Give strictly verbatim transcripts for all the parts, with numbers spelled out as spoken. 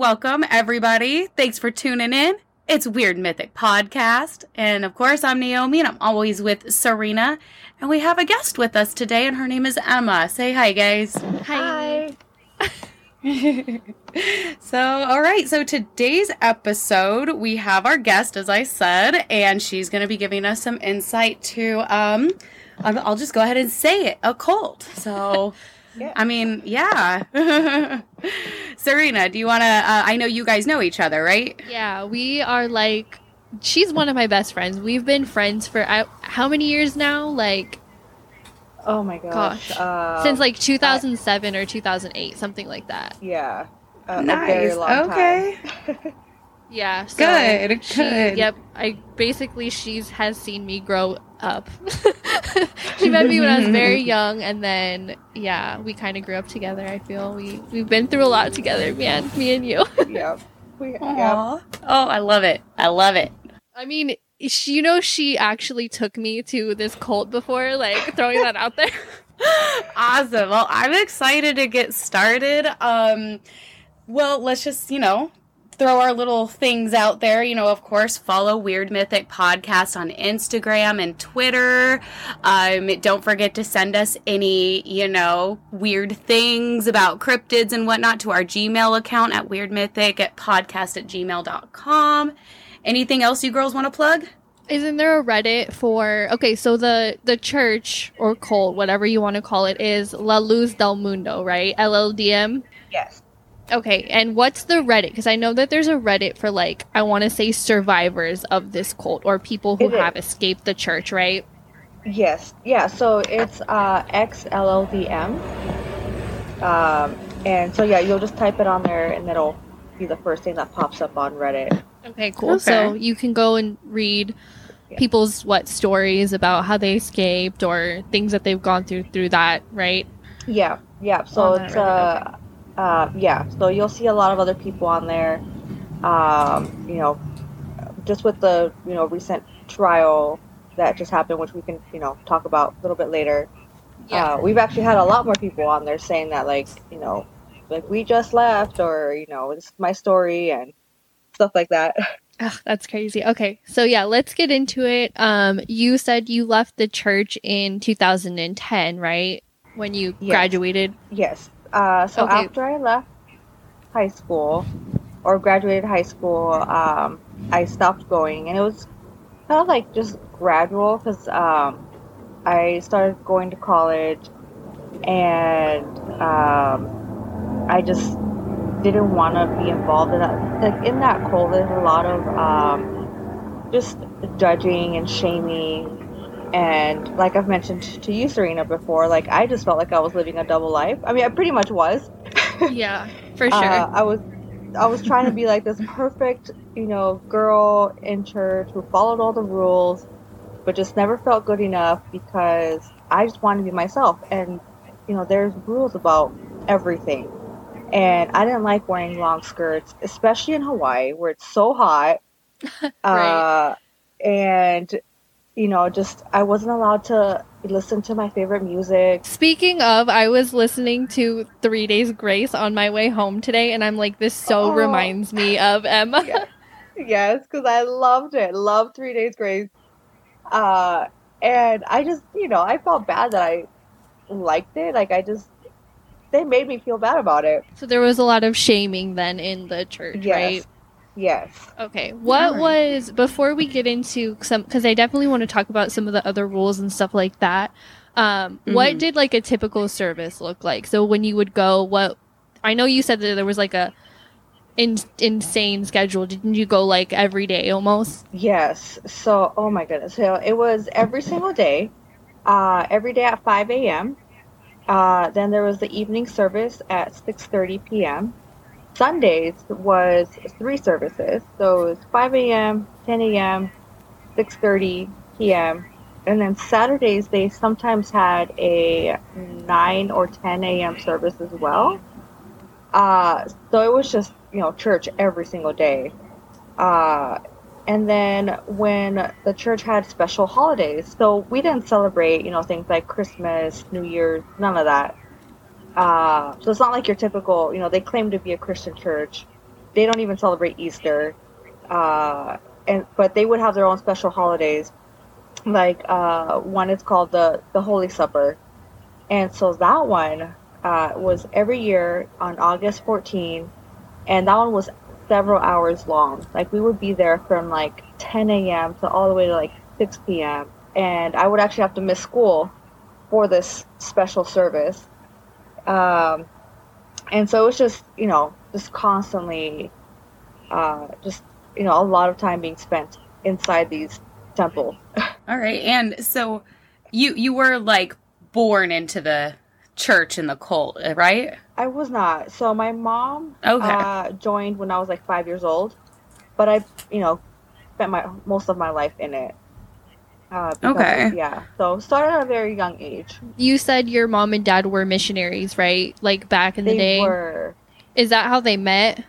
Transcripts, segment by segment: welcome, everybody. Thanks for tuning in. It's Weird Mythic Podcast. And of course, I'm Naomi, and I'm always with Serena. And we have a guest with us today, and her name is Emma. Say hi, guys. Hi. Hi. So, all right. So today's episode, we have our guest, as I said, and she's going to be giving us some insight to, um, I'll just go ahead and say it, a cult. So... Yeah. I mean, yeah. Serena, do you want to, uh, I know you guys know each other, right? Yeah, we are like, she's one of my best friends. We've been friends for uh, how many years now? Like, oh my gosh. gosh. Uh, Since like two thousand seven I, or two thousand eight, something like that. Yeah. Uh, nice. A very long okay. time. Yeah. So good, she, good. Yep. I basically, she's has seen me grow up. She met me when I was very young, and then yeah, we kind of grew up together. I feel we we've been through a lot together, man. Me and you. Yeah. We, yeah. Oh, I love it. I love it. I mean, she, you know, she actually took me to this cult before, like throwing that out there. Awesome. Well, I'm excited to get started. Um, well, let's just you know. throw our little things out there. You know, of course, follow Weird Mythic Podcast on Instagram and Twitter. Um, don't forget to send us any, you know, weird things about cryptids and whatnot to our Gmail account at weirdmythic podcast at gmail dot com. Anything else you girls want to plug? Isn't there a Reddit for... Okay, so the, the church or cult, whatever you want to call it, is La Luz del Mundo, right? L L D M? Yes. Okay, and what's the Reddit? Because I know that there's a Reddit for, like, I want to say survivors of this cult or people who have escaped the church, right? Yes. Yeah, so it's uh, X L L D M. Um, and so, yeah, you'll just type it on there, and that'll be the first thing that pops up on Reddit. Okay, cool. Okay. So you can go and read yeah. people's, what, stories about how they escaped or things that they've gone through through that, right? Yeah, yeah. So it's... Reddit, okay. uh Uh, yeah, so you'll see a lot of other people on there, um, you know, just with the, you know, recent trial that just happened, which we can, you know, talk about a little bit later. Yeah. Uh, we've actually had a lot more people on there saying that, like, you know, like, we just left, or, you know, this is my story and stuff like that. Oh, that's crazy. Okay, so yeah, let's get into it. Um, you said you left the church in two thousand ten, right? When you yes. graduated? Yes. Uh, so okay. after I left high school or graduated high school, um, I stopped going, and it was kind of like just gradual because um, I started going to college, and um, I just didn't want to be involved in that. Like in that cult, there's a lot of um, just judging and shaming, and like I've mentioned to you, Serena, before, like I just felt like I was living a double life. I mean, I pretty much was. Yeah, for sure. Uh, I was, I was trying to be like this perfect, you know, girl in church who followed all the rules, but just never felt good enough because I just wanted to be myself. And you know, there's rules about everything, and I didn't like wearing long skirts, especially in Hawaii where it's so hot. Right. Uh, and you know, just I wasn't allowed to listen to my favorite music. Speaking of, I was listening to Three Days Grace on my way home today, and I'm like, this so oh. reminds me of Emma. Yes, because yes, I loved it. Loved Three Days Grace. Uh, and I just, you know, I felt bad that I liked it. Like, I just, they made me feel bad about it. So there was a lot of shaming then in the church, yes. right? Yes. Okay. What right. was, before we get into some, because I definitely want to talk about some of the other rules and stuff like that. Um, mm-hmm. What did like a typical service look like? So when you would go, what, I know you said that there was like a in, insane schedule. Didn't you go like every day almost? Yes. So, oh my goodness. So it was every single day, uh, every day at five a.m. Uh, then there was the evening service at six thirty p.m. Sundays was three services, so it was five a.m., ten a.m., six thirty p.m., and then Saturdays they sometimes had a nine or ten a.m. service as well. Uh, so it was just, you know, church every single day. Uh, and then when the church had special holidays, so we didn't celebrate, you know, things like Christmas, New Year's, none of that. Uh, so it's not like your typical, you know, they claim to be a Christian church, they don't even celebrate Easter, uh, and but they would have their own special holidays. Like uh, one is called the the Holy Supper, and so that one uh, was every year on August fourteenth, and that one was several hours long. Like we would be there from like ten a.m. to all the way to like six p.m. and I would actually have to miss school for this special service. Um, and so it was just, you know, just constantly, uh, just, you know, a lot of time being spent inside these temples. All right. And so you, you were like born into the church and the cult, right? I was not. So my mom okay. uh, joined when I was like five years old, but I, you know, spent my, most of my life in it. Uh, because, okay. Yeah. So started at a very young age. You said your mom and dad were missionaries, right? Like back in the day. They were. Is that how they met?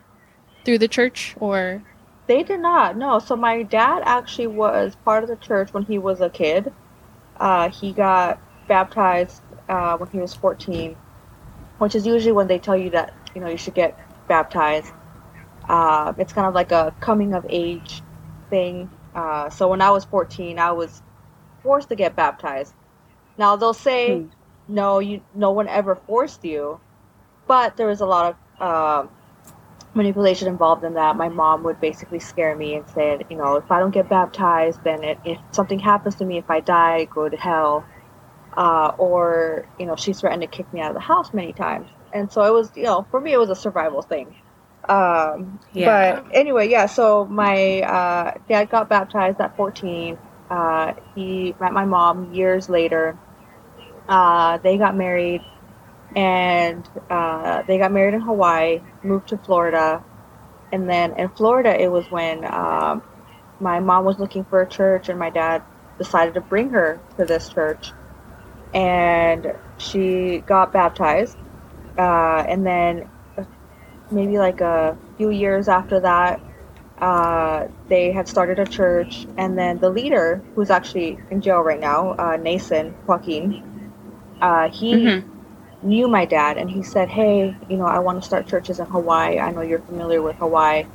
Through the church, or? They did not. No. So my dad actually was part of the church when he was a kid. Uh, he got baptized uh, when he was fourteen, which is usually when they tell you that, you know, you should get baptized. Uh, it's kind of like a coming of age thing. Uh, so when I was fourteen, I was forced to get baptized. Now they'll say hmm. no, you no one ever forced you, but there was a lot of uh, manipulation involved in that. My mom would basically scare me and say, you know, if I don't get baptized, then it, if something happens to me, if I die, I go to hell, uh, or you know, she threatened to kick me out of the house many times. And so it was, you know, for me, it was a survival thing. Um, yeah. But anyway, yeah, so my uh, dad got baptized at fourteen. Uh, he met my mom years later. Uh, they got married, and uh, they got married in Hawaii, moved to Florida. And then in Florida, it was when um, my mom was looking for a church, and my dad decided to bring her to this church. And she got baptized. Uh, and then maybe like a few years after that, uh, they had started a church. And then the leader, who's actually in jail right now, uh, Naasón Joaquin, uh, he mm-hmm. knew my dad, and he said, hey, you know, I want to start churches in Hawaii. I know you're familiar with Hawaii.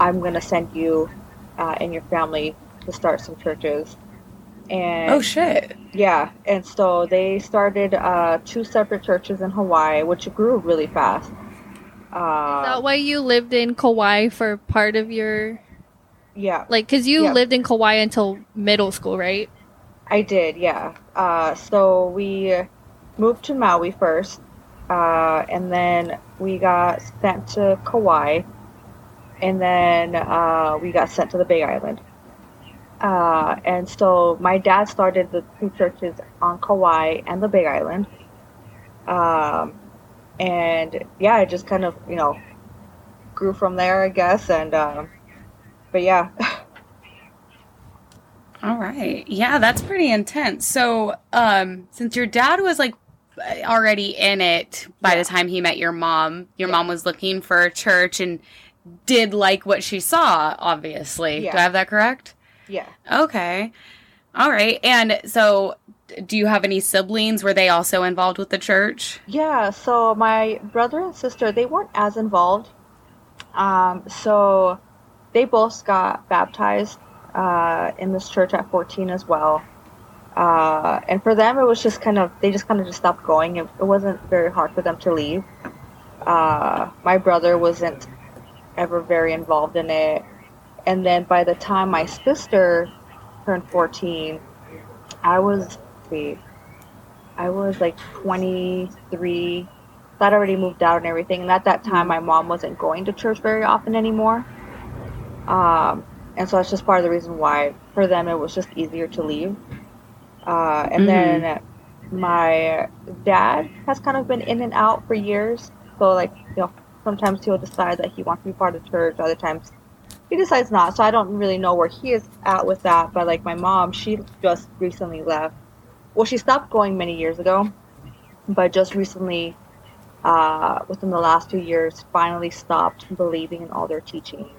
I'm going to send you uh, and your family to start some churches. And oh, shit. Yeah. And so they started uh, two separate churches in Hawaii, which grew really fast. Uh, Is that why you lived in Kauai for part of your... Yeah. Like, because you yeah. lived in Kauai until middle school, right? I did, yeah. Uh, so we moved to Maui first, uh, and then we got sent to Kauai, and then uh, we got sent to the Big Island. Uh, and so my dad started the two churches on Kauai and the Big Island. Um... And yeah, it just kind of, you know, grew from there, I guess. And, um, but yeah. All right. Yeah, that's pretty intense. So, um, since your dad was like already in it by yeah. the time he met your mom, your yeah. mom was looking for a church and did like what she saw, obviously. Yeah. Do I have that correct? Yeah. Okay. All right. And so, do you have any siblings? Were they also involved with the church? Yeah, so my brother and sister, they weren't as involved. Um, so they both got baptized uh, in this church at fourteen as well. Uh, and for them, it was just kind of, they just kind of just stopped going. It, it wasn't very hard for them to leave. Uh, my brother wasn't ever very involved in it. And then by the time my sister turned fourteen, I was... I was like twenty-three. I'd already moved out and everything. And at that time, my mom wasn't going to church very often anymore. Um, and so that's just part of the reason why for them it was just easier to leave. Uh, and mm-hmm. then my dad has kind of been in and out for years. So like, you know, sometimes he'll decide that he wants to be part of church. Other times he decides not. So I don't really know where he is at with that. But like my mom, she just recently left. Well, she stopped going many years ago, but just recently, uh, within the last few years, finally stopped believing in all their teaching.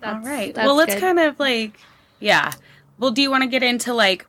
That's, all right. That's well, let's good. kind of like, yeah. Well, do you want to get into like,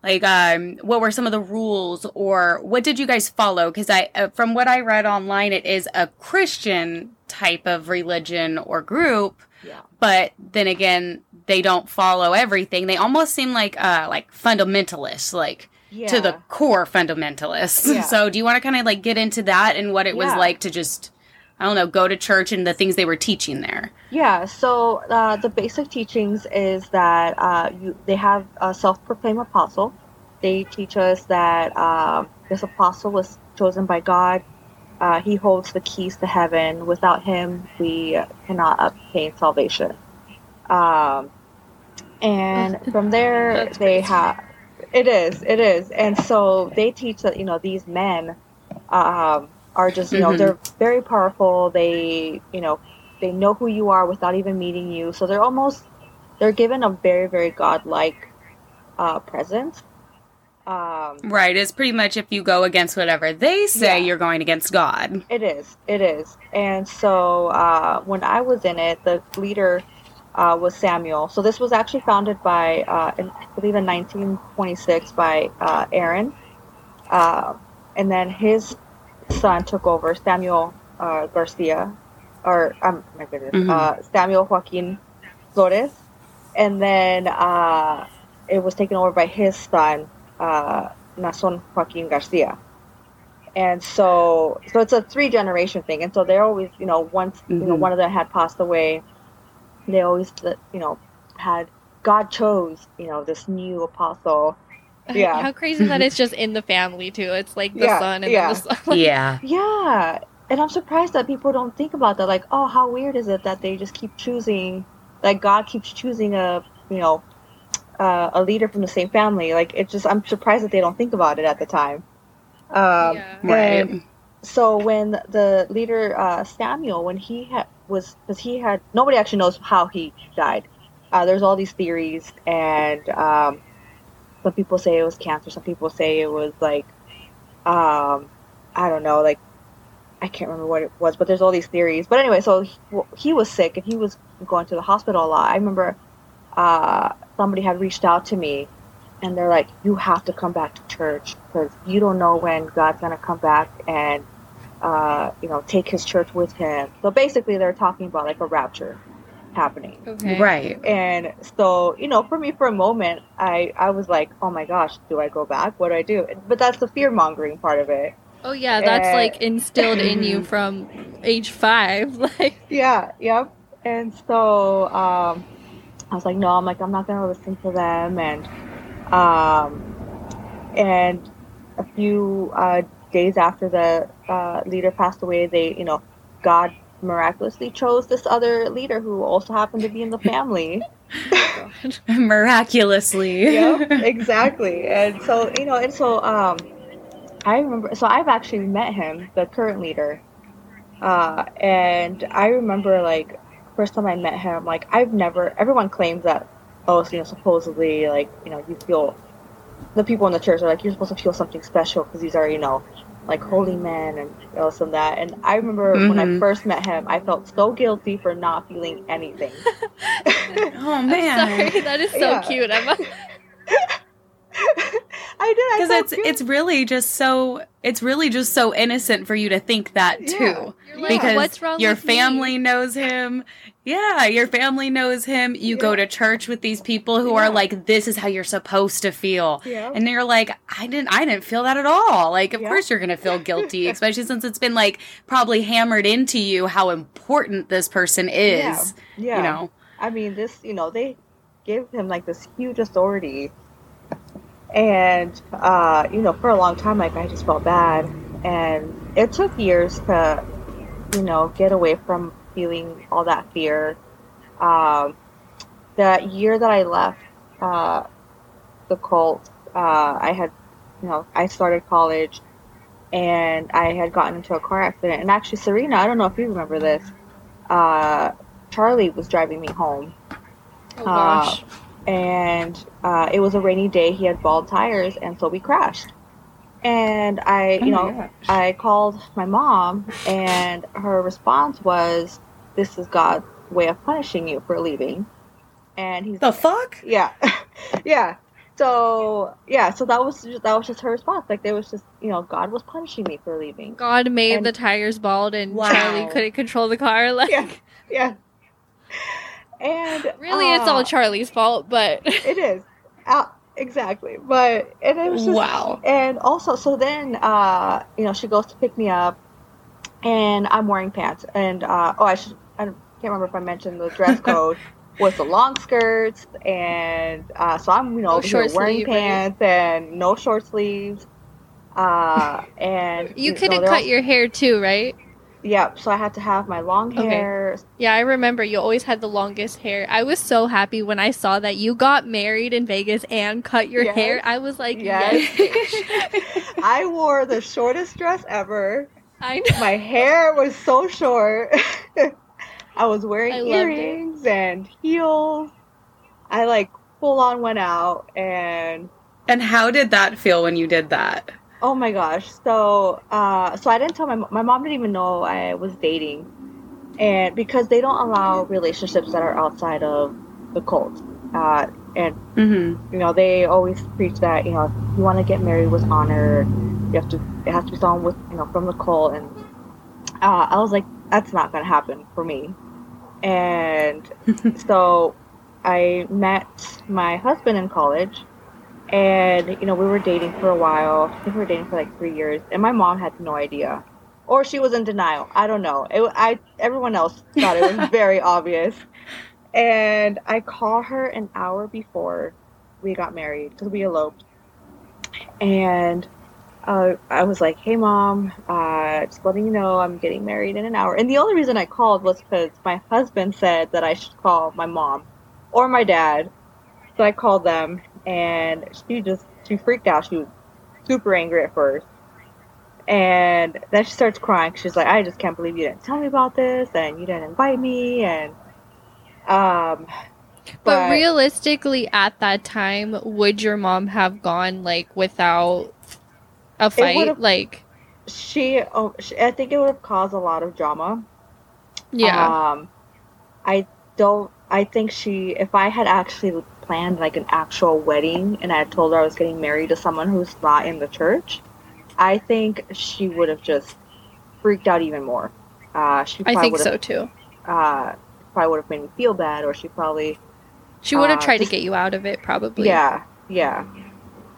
like, um, what were some of the rules, or what did you guys follow? Because I, uh, from what I read online, it is a Christian type of religion or group. Yeah. But then again, they don't follow everything. They almost seem like uh, like fundamentalists, like yeah. to the core fundamentalists. Yeah. So do you want to kind of like get into that and what it yeah. was like to just, I don't know, go to church and the things they were teaching there? Yeah, so uh, the basic teachings is that uh, you, they have a self-proclaimed apostle. They teach us that um, this apostle was chosen by God. Uh, he holds the keys to heaven. Without him, we cannot obtain salvation. Um, and from there, they have... It is, it is. And so they teach that, you know, these men um, are just, you know, mm-hmm. they're very powerful. They, you know, they know who you are without even meeting you. So they're almost, they're given a very, very godlike uh, presence. Um, right, it's pretty much if you go against whatever they say, yeah. you're going against God. It is, it is. And so uh, when I was in it, the leader uh, was Samuel. So this was actually founded by, uh, in, I believe in nineteen twenty-six, by uh, Aaron. Uh, and then his son took over, Samuel uh, Garcia, or um, my goodness, mm-hmm. uh, Samuel Joaquin Flores. And then uh, it was taken over by his son, Uh, Naasón Joaquín Garcia. And so so it's a three generation thing, and so they're always, you know, once mm-hmm. you know one of them had passed away, they always, you know, had God chose, you know, this new apostle. Yeah. How crazy that it's just in the family too. It's like the yeah, son and yeah. then the son. Yeah. Yeah. And I'm surprised that people don't think about that. Like, oh, how weird is it that they just keep choosing, like God keeps choosing a, you know, Uh, a leader from the same family. Like, it just, I'm surprised that they don't think about it at the time. Um, yeah. Right. So when the leader, uh, Samuel, when he ha- was, because he had, nobody actually knows how he died. Uh, there's all these theories, and um, some people say it was cancer. Some people say it was like, um, I don't know, like, I can't remember what it was, but there's all these theories. But anyway, so he, he was sick, and he was going to the hospital a lot. I remember, uh, somebody had reached out to me, and they're like, you have to come back to church because you don't know when God's going to come back and, uh, you know, take his church with him. So basically they're talking about like a rapture happening. Okay. Right. And so, you know, for me, for a moment, I, I was like, oh my gosh, do I go back? What do I do? But that's the fear mongering part of it. Oh yeah. That's and... like instilled in you from age five. Like, yeah. Yep. And so, um, I was like, no, I'm like, I'm not going to listen to them. And um, and a few uh, days after the uh, leader passed away, they, you know, God miraculously chose this other leader who also happened to be in the family. Oh my God. Miraculously. Yep, exactly. And so, you know, and so um, I remember, so I've actually met him, the current leader. Uh, and I remember, like, first time I met him, like, I've never, everyone claims that, oh, so, you know, supposedly, like, you know, you feel, the people in the church are like, you're supposed to feel something special because these are, you know, like, holy men and this and that. And I remember mm-hmm. when I first met him, I felt so guilty for not feeling anything. Oh, man. I'm sorry. That is so yeah. cute, Emma. I did. Because it's good. It's really just so it's really just so innocent for you to think that too. Yeah. You're like, because what's wrong your with family me? Knows him. Yeah, your family knows him. You yeah. go to church with these people who yeah. are like, this is how you're supposed to feel. Yeah. And you're like, I didn't I didn't feel that at all. Like, of yeah. course you're gonna feel guilty, especially since it's been like probably hammered into you how important this person is. Yeah. yeah. You know. I mean, this, you know, they give him like this huge authority. And, uh, you know, for a long time, like, I just felt bad. And it took years to, you know, get away from feeling all that fear. Um, that year that I left uh, the cult, uh, I had, you know, I started college. And I had gotten into a car accident. And actually, Serena, I don't know if you remember this. Uh, Charlie was driving me home. Oh, gosh. Uh, And uh, it was a rainy day. He had bald tires, and so we crashed. And I, you oh know, gosh. I called my mom, and her response was, "This is God's way of punishing you for leaving." And he's the like, fuck? Yeah, yeah. So yeah, so that was just, that was just her response. Like, there was just, you know, God was punishing me for leaving. God made and, the tires bald, and wow. Charlie couldn't control the car. Like, yeah, yeah. And really, uh, it's all Charlie's fault, but it is uh, exactly. But and it was just, wow. And also, so then uh, you know, she goes to pick me up, and I'm wearing pants, and uh, oh, I should I can't remember if I mentioned the dress code. Was the long skirts, and uh, so I'm, you know, no wearing sleeve, pants right? And no short sleeves. Uh, and you, you could have no, cut all... your hair too, right? Yeah, so I had to have my long hair. Okay. Yeah, I remember you always had the longest hair. I was so happy when I saw that you got married in Vegas and cut your yes. hair. I was like, yes. yes. I wore the shortest dress ever. I know. My hair was so short. I was wearing I earrings and heels. I, like, full on went out, and... And how did that feel when you did that? Oh, my gosh. So, uh, so I didn't tell my mom. My mom didn't even know I was dating. And because they don't allow relationships that are outside of the cult. Uh, and, mm-hmm. you know, they always preach that, you know, if you want to get married with honor, you have to, it has to be someone with, you know, from the cult. And uh, I was like, that's not going to happen for me. And so I met my husband in college, and, you know, we were dating for a while. I think we were dating for like three years, and my mom had no idea, or she was in denial. I don't know. It, I everyone else thought it was very obvious. And I call her an hour before we got married, because we eloped, and Uh, I was like, hey, Mom, uh, just letting you know I'm getting married in an hour. And the only reason I called was because my husband said that I should call my mom or my dad. So I called them, and she just, she freaked out. She was super angry at first. And then she starts crying. She's like, I just can't believe you didn't tell me about this, and you didn't invite me. And, um... But, but realistically, at that time, would your mom have gone, like, without... a fight, like she, oh, she I think it would have caused a lot of drama. Yeah. Um, I don't I think she if I had actually planned like an actual wedding, and I had told her I was getting married to someone who's not in the church, I think she would have just freaked out even more. Uh, she probably I think so too. Uh, probably would have made me feel bad, or she probably she would have uh, tried just, to get you out of it, probably. Yeah, yeah.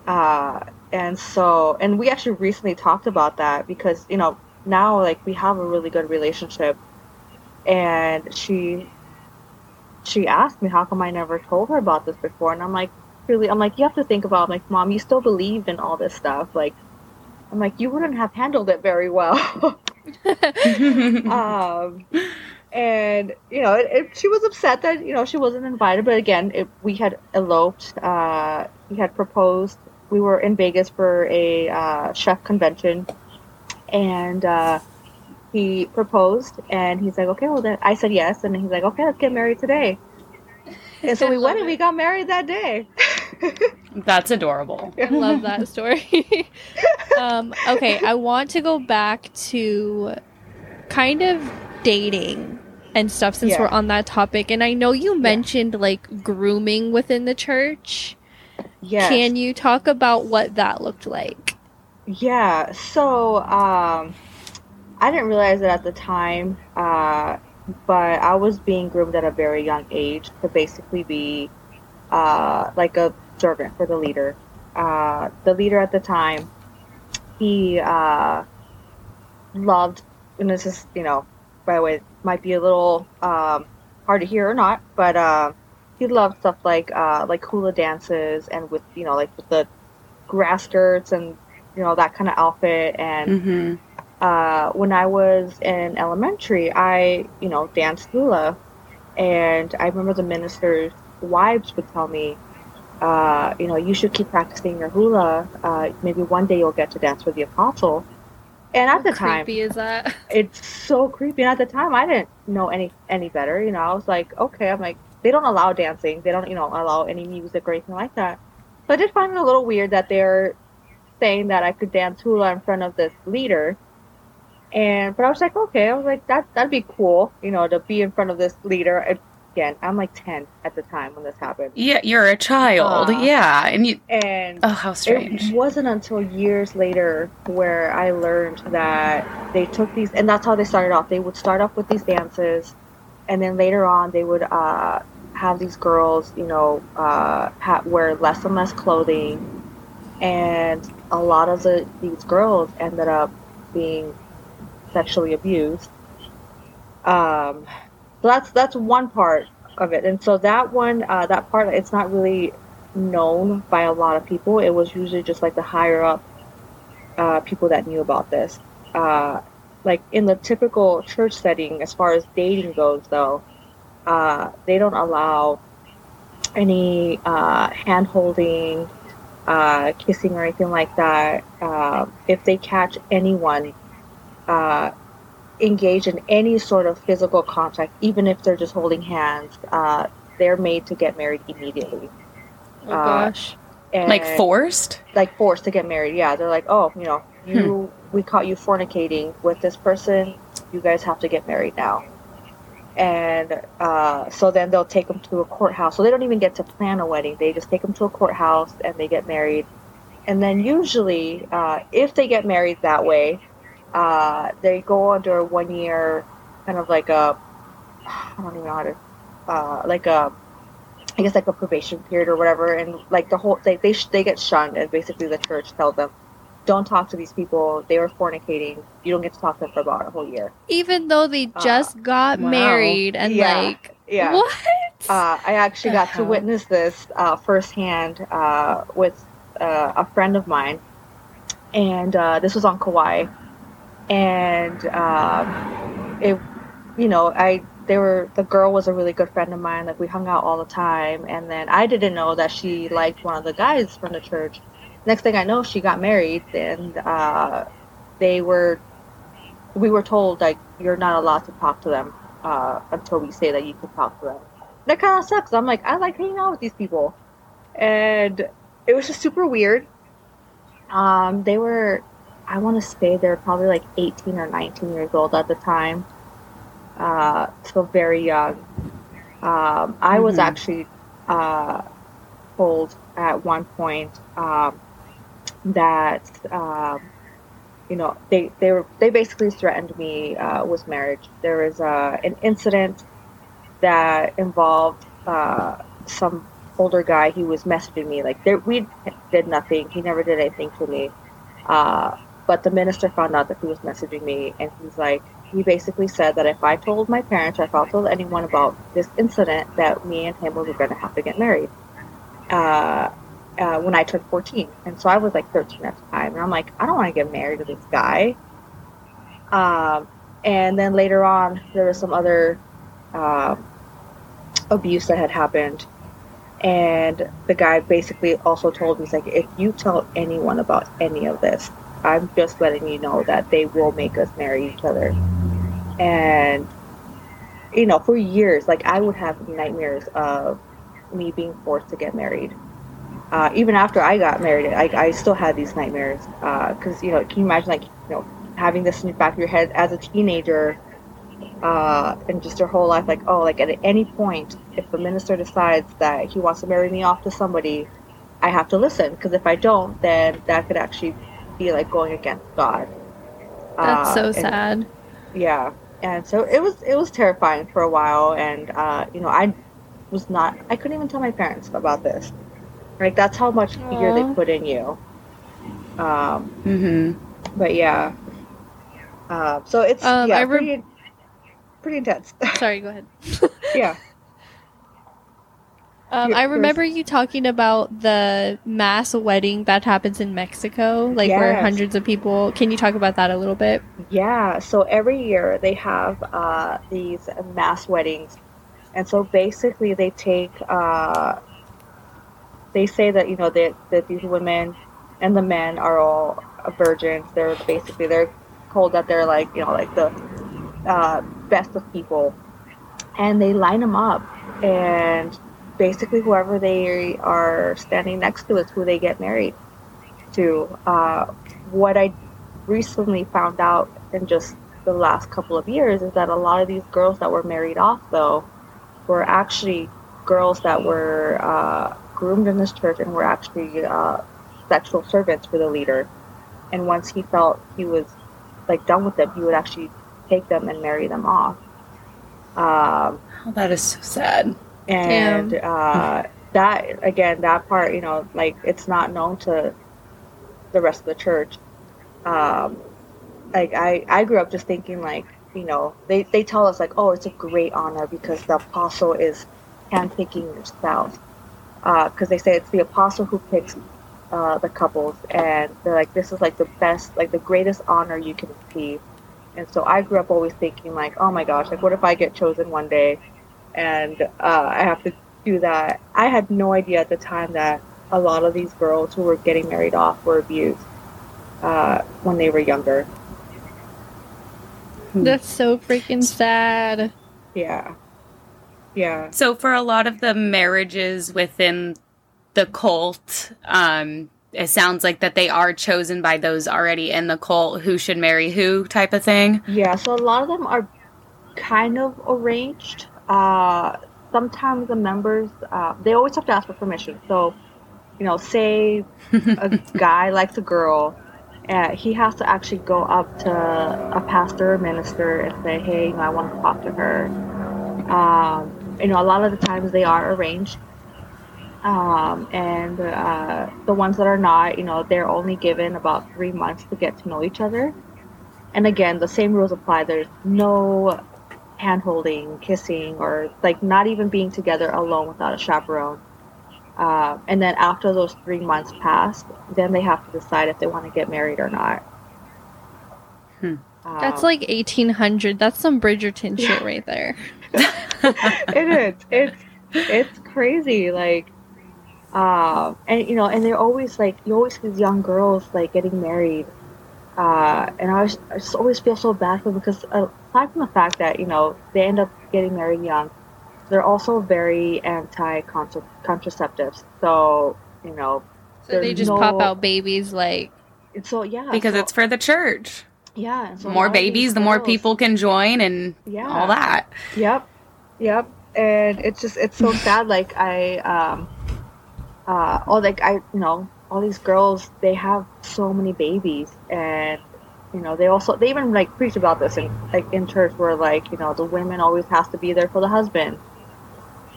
Uh And so, and we actually recently talked about that, because, you know, now, like, we have a really good relationship, and she, she asked me, how come I never told her about this before? And I'm like, really, I'm like, you have to think about, I'm like, Mom, you still believe in all this stuff. Like, I'm like, you wouldn't have handled it very well. um, and, you know, it, it, she was upset that, you know, she wasn't invited, but again, it, we had eloped, uh, we had proposed. We were in Vegas for a uh, chef convention, and uh, he proposed, and he's like, okay, well, then I said yes, and he's like, okay, let's get married today. And so we went, and we got married that day. That's adorable. I love that story. um, okay, I want to go back to kind of dating and stuff, since yeah. we're on that topic. And I know you mentioned, yeah. like, grooming within the church. Yes. Can you talk about what that looked like? Yeah, so um, I didn't realize it at the time, uh, but I was being groomed at a very young age to basically be uh, like a servant for the leader. Uh, the leader at the time, he uh, loved, and this is, you know, by the way, it might be a little um, hard to hear or not, but... Uh, He loved stuff like uh, like hula dances, and with, you know, like with the grass skirts, and, you know, that kind of outfit. And mm-hmm. uh, when I was in elementary, I, you know, danced hula, and I remember the minister's wives would tell me, uh, you know, you should keep practicing your hula. Uh, maybe one day you'll get to dance with the apostle. And at How the time, creepy is that? It's so creepy. And at the time, I didn't know any any better. You know, I was like, okay, I'm like. They don't allow dancing. They don't, you know, allow any music or anything like that. So I did find it a little weird that they're saying that I could dance hula in front of this leader. And but I was like, okay, I was like, that that'd be cool, you know, to be in front of this leader. It again, I'm like ten at the time when this happened. Yeah, you're a child. Uh, yeah. And you. And oh, how strange. It wasn't until years later where I learned that they took these, and that's how they started off. They would start off with these dances, and then later on they would uh, have these girls, you know, uh, have, wear less and less clothing. And a lot of the these girls ended up being sexually abused. Um, so that's that's one part of it, and so that one, uh, that part, it's not really known by a lot of people. It was usually just like the higher up uh, people that knew about this. Uh, like in the typical church setting, as far as dating goes, though, uh, they don't allow any uh, hand holding, uh, kissing, or anything like that. Uh, if they catch anyone Uh, engage in any sort of physical contact, even if they're just holding hands, uh, they're made to get married immediately. Oh, uh, gosh. And like forced? Like forced to get married, yeah. They're like, oh, you know, you hmm. we caught you fornicating with this person. You guys have to get married now. And uh, so then they'll take them to a courthouse. So they don't even get to plan a wedding. They just take them to a courthouse and they get married. And then usually, uh, if they get married that way, Uh, they go under one year, kind of like a, I don't even know how to, uh, like a, I guess like a probation period or whatever, and like the whole, they they sh- they get shunned, and basically the church tells them, don't talk to these people. They were fornicating. You don't get to talk to them for about a whole year. Even though they just uh, got wow. married and yeah, like yeah. what? Uh, I actually got hell? to witness this uh, firsthand uh, with uh, a friend of mine, and uh, this was on Kauai. And um, it, you know, I they were the girl was a really good friend of mine. Like we hung out all the time, and then I didn't know that she liked one of the guys from the church. Next thing I know, she got married, and uh, they were, we were told like you're not allowed to talk to them uh, until we say that you can talk to them. And that kind of sucks. I'm like, I like hanging out with these people, and it was just super weird. Um, they were. I want to say they were probably like eighteen or nineteen years old at the time. Uh, so very young. Um, I mm-hmm. was actually uh, told at one point um, that, um, you know, they, they were they basically threatened me uh, with marriage. There was uh, an incident that involved uh, some older guy. He was messaging me like, there, we did nothing. He never did anything to me. Uh, But the minister found out that he was messaging me, and he's like, he basically said that if I told my parents, or if I told anyone about this incident, that me and him were going to have to get married uh, uh, when I turned fourteen. And so I was like thirteen at the time, and I'm like, I don't want to get married to this guy. Um, and then later on, there was some other uh, abuse that had happened. And the guy basically also told me, he's like, if you tell anyone about any of this, I'm just letting you know that they will make us marry each other. And, you know, for years, like, I would have nightmares of me being forced to get married. Uh, even after I got married, I, I still had these nightmares. Because, uh, you know, can you imagine, like, you know, having this in the back of your head as a teenager uh, and just your whole life, like, oh, like, at any point, if the minister decides that he wants to marry me off to somebody, I have to listen. Because if I don't, then that could actually be like going against God. That's uh, so sad. And, yeah, and so it was it was terrifying for a while, and uh, you know, I was not I couldn't even tell my parents about this. Like that's how much Aww. fear they put in you. Um, mm-hmm. But yeah, uh, so it's um, yeah re- pretty, pretty intense. Sorry, go ahead. yeah. Um, I remember you talking about the mass wedding that happens in Mexico, like yes. where hundreds of people. Can you talk about that a little bit? Yeah. So every year they have uh, these mass weddings. And so basically they take, uh, they say that, you know, that, that these women and the men are all virgins. They're basically, they're told that they're like, you know, like the uh, best of people. And they line them up, and basically whoever they are standing next to is who they get married to. Uh, what I recently found out in just the last couple of years is that a lot of these girls that were married off, though, were actually girls that were uh, groomed in this church and were actually uh, sexual servants for the leader. And once he felt he was like done with them, he would actually take them and marry them off. Um, oh, that is so sad. And uh, that, again, that part, you know, like it's not known to the rest of the church. Um, like I, I grew up just thinking like, you know, they, they tell us like, oh, it's a great honor because the apostle is handpicking your spouse. Uh, 'cause they say it's the apostle who picks uh, the couples. And they're like, this is like the best, like the greatest honor you can receive. And so I grew up always thinking like, oh my gosh, like what if I get chosen one day? And uh, I have to do that. I had no idea at the time that a lot of these girls who were getting married off were abused uh, when they were younger. That's so freaking sad. Yeah. Yeah. So for a lot of the marriages within the cult, um, it sounds like that they are chosen by those already in the cult who should marry who type of thing. Yeah. So a lot of them are kind of arranged. Uh, sometimes the members, uh, they always have to ask for permission. So, you know, say a guy likes a girl, and he has to actually go up to a pastor or minister and say, hey, you know, I want to talk to her. Um, you know, a lot of the times they are arranged. Um, and uh, the ones that are not, you know, they're only given about three months to get to know each other. And again, the same rules apply. There's no hand-holding, kissing, or like not even being together alone without a chaperone. Uh, and then after those three months pass, then they have to decide if they want to get married or not. Hmm. Um, That's like eighteen hundred. That's some Bridgerton yeah. shit right there. It is. It's it's crazy. Like, uh, and you know, and they're always like, you always see these young girls like getting married. Uh, and I, was, I just always feel so bad for them because aside from the fact that, you know, they end up getting married young, they're also very anti-contraceptives. So, you know. So they just no... pop out babies like. So, yeah. Because so, it's for the church. Yeah. So more babies, the more people can join and yeah. all that. Yep. Yep. And it's just, it's so sad. Like I, um, uh, oh, like I, you know. all these girls, they have so many babies, and you know they also they even like preach about this in like in church where like you know the women always has to be there for the husband,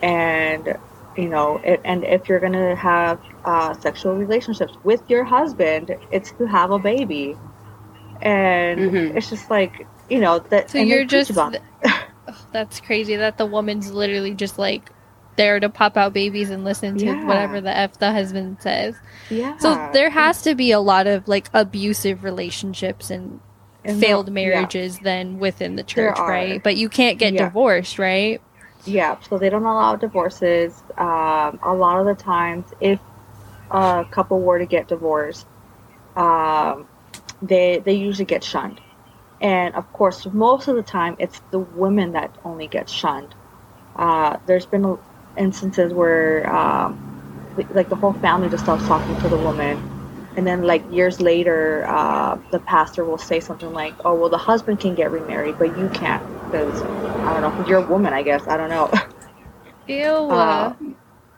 and you know it, and if you're gonna have uh, sexual relationships with your husband, it's to have a baby, and mm-hmm. it's just like you know that. So you're just about th- oh, that's crazy that the woman's literally just like. There to pop out babies and listen to yeah. whatever the F the husband says. Yeah. So there has to be a lot of like abusive relationships and, and failed the, marriages yeah. then within the church, right? But you can't get yeah. divorced, right? Yeah. So they don't allow divorces. Um, a lot of the times, if a couple were to get divorced, um, they they usually get shunned. And of course, most of the time, it's the women that only get shunned. Uh, there's been a instances where um like the whole family just stops talking to the woman, and then like years later uh the pastor will say something like, oh well, the husband can get remarried but you can't because I don't know, you're a woman, I guess, I don't know. Ew. Uh,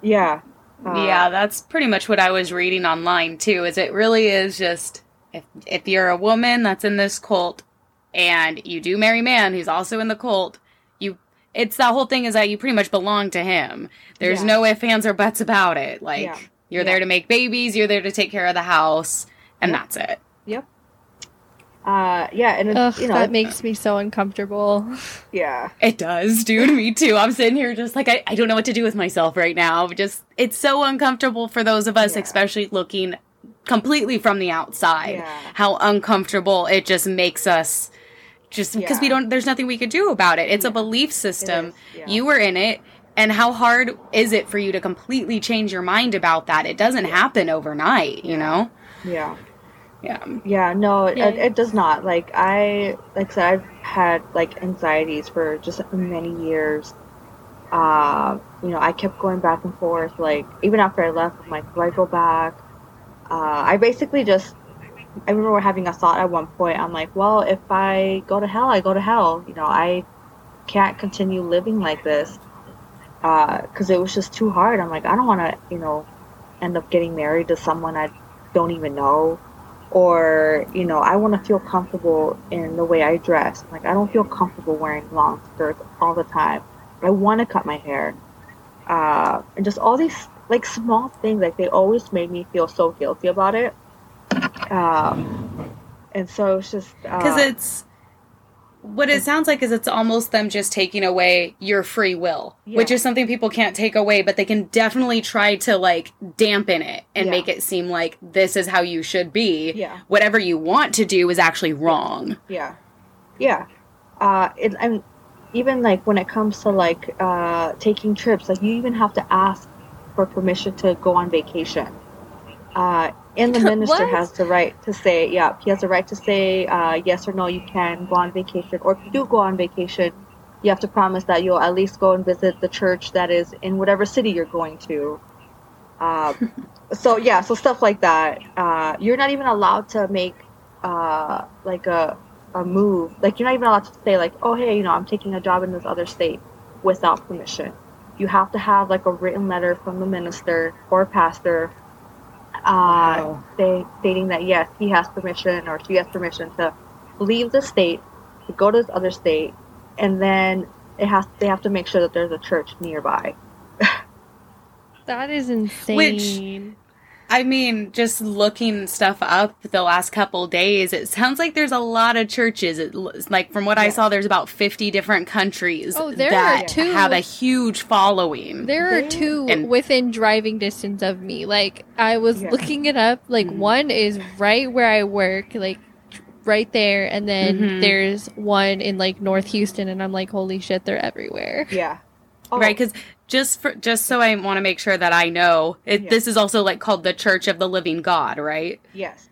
yeah uh, yeah that's pretty much what I was reading online too, is it really is just if if you're a woman that's in this cult and you do marry man who's also in the cult, it's the whole thing is that you pretty much belong to him. There's yeah. no ifs, ands, or buts about it. Like, yeah. you're yeah. there to make babies, you're there to take care of the house, and yep. that's it. Yep. Uh, yeah, and it's, Ugh, you know. That makes me so uncomfortable. Yeah. It does, dude. Me too. I'm sitting here just like, I, I don't know what to do with myself right now. Just, it's so uncomfortable for those of us, yeah. especially looking completely from the outside, yeah. how uncomfortable it just makes us. Just because yeah. we don't, there's nothing we could do about it. It's yeah. a belief system. Yeah. You were in it. And how hard is it for you to completely change your mind about that? It doesn't yeah. happen overnight, you know? Yeah. Yeah. Yeah. No, yeah. It, it does not. Like I, like I said, I've had like anxieties for just many years. Uh, you know, I kept going back and forth. Like even after I left, I'm like, do I go back? Uh, I basically just, I remember having a thought at one point. I'm like, well, if I go to hell, I go to hell. You know, I can't continue living like this. because uh, it was just too hard. I'm like, I don't want to, you know, end up getting married to someone I don't even know. Or, you know, I want to feel comfortable in the way I dress. Like, I don't feel comfortable wearing long skirts all the time. I want to cut my hair. Uh, and just all these, like, small things. Like, they always made me feel so guilty about it. Um, and so it's just... Because uh, it's... What it sounds like is it's almost them just taking away your free will, yeah. which is something people can't take away, but they can definitely try to, like, dampen it and yeah. make it seem like this is how you should be. Yeah. Whatever you want to do is actually wrong. Yeah. Yeah. Uh, it, I mean, even, like, when it comes to, like, uh, taking trips, like, you even have to ask for permission to go on vacation. Uh, and the minister has the right to say, yeah, he has the right to say uh, yes or no, you can go on vacation. Or if you do go on vacation, you have to promise that you'll at least go and visit the church that is in whatever city you're going to. Uh, so, yeah, so stuff like that. Uh, you're not even allowed to make, uh, like, a, a move. Like, you're not even allowed to say, like, oh, hey, you know, I'm taking a job in this other state without permission. You have to have, like, a written letter from the minister or pastor Uh, wow. they, stating that yes, he has permission or she has permission to leave the state, to go to this other state, and then it has they have to make sure that there's a church nearby. That is insane. Which, I mean, just looking stuff up the last couple days, it sounds like there's a lot of churches. It, like from what yeah. I saw, there's about fifty different countries oh, there that are two, have a huge following. There are two and, within driving distance of me. Like I was yeah. looking it up. Like mm-hmm. one is right where I work, like right there, and then mm-hmm. there's one in like North Houston, and I'm like, holy shit, they're everywhere. Yeah. Oh. Right, because just for, just so I want to make sure that I know, it, yeah. this is also like called the Church of the Living God, right? Yes.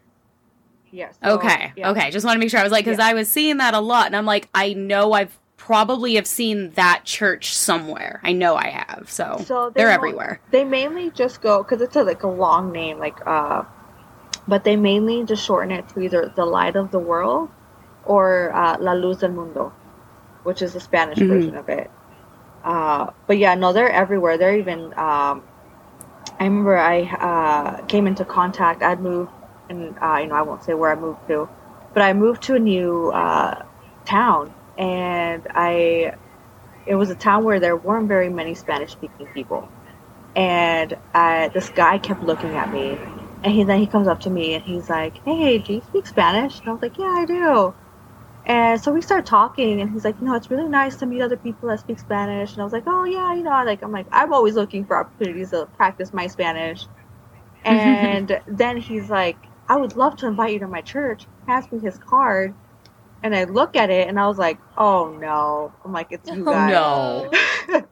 Yes. So, okay. Yeah. Okay. Just want to make sure. I was like, because yeah. I was seeing that a lot, and I'm like, I know I've probably have seen that church somewhere. I know I have. So, so they they're everywhere. They mainly just go because it's a, like a long name, like, uh, but they mainly just shorten it to either the Light of the World or uh, La Luz del Mundo, which is the Spanish mm-hmm. version of it. Uh, but yeah, no, they're everywhere. They're even, um, I remember I, uh, came into contact, I'd moved and, uh, you know, I won't say where I moved to, but I moved to a new, uh, town, and I, it was a town where there weren't very many Spanish speaking people. And, uh, this guy kept looking at me, and he, then he comes up to me and he's like, hey, do you speak Spanish? And I was like, yeah, I do. And so we start talking, and he's like, you know, it's really nice to meet other people that speak Spanish. And I was like, oh, yeah, you know, like, I'm like, I'm always looking for opportunities to practice my Spanish. And then he's like, I would love to invite you to my church. He passed me his card, and I look at it, and I was like, oh, no. I'm like, it's you guys. Oh, no.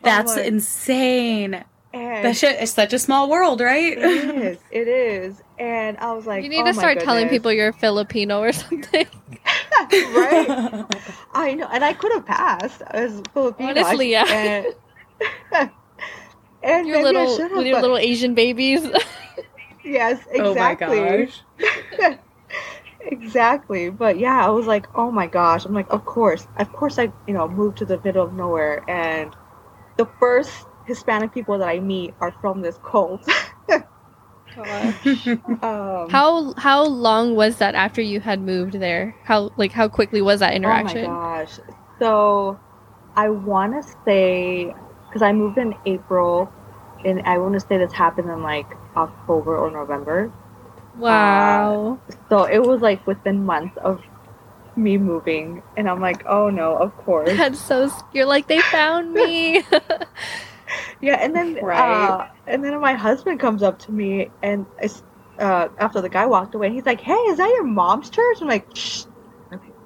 That's like, insane. That shit is such a small world, right? It is. It is. And I was like, you need oh to start goodness. telling people you're Filipino or something. Right? I know. And I could have passed as Filipino. Honestly, yeah. And, and your little, have, with your but... little Asian babies. Yes, exactly. Oh my gosh. Exactly. But yeah, I was like, oh my gosh. I'm like, of course. Of course I, you know, moved to the middle of nowhere. And the first Hispanic people that I meet are from this cult. Gosh. um, how how long was that after you had moved there? How like how quickly was that interaction? Oh my gosh! So I want to say because I moved in April, and I want to say this happened in like October or November. Wow! Uh, so it was like within months of me moving, and I'm like, oh no, of course. That's so you're like they found me. Yeah, and then right. uh, and then my husband comes up to me, and uh, after the guy walked away, he's like, "Hey, is that your mom's church?" I'm like, "Shh,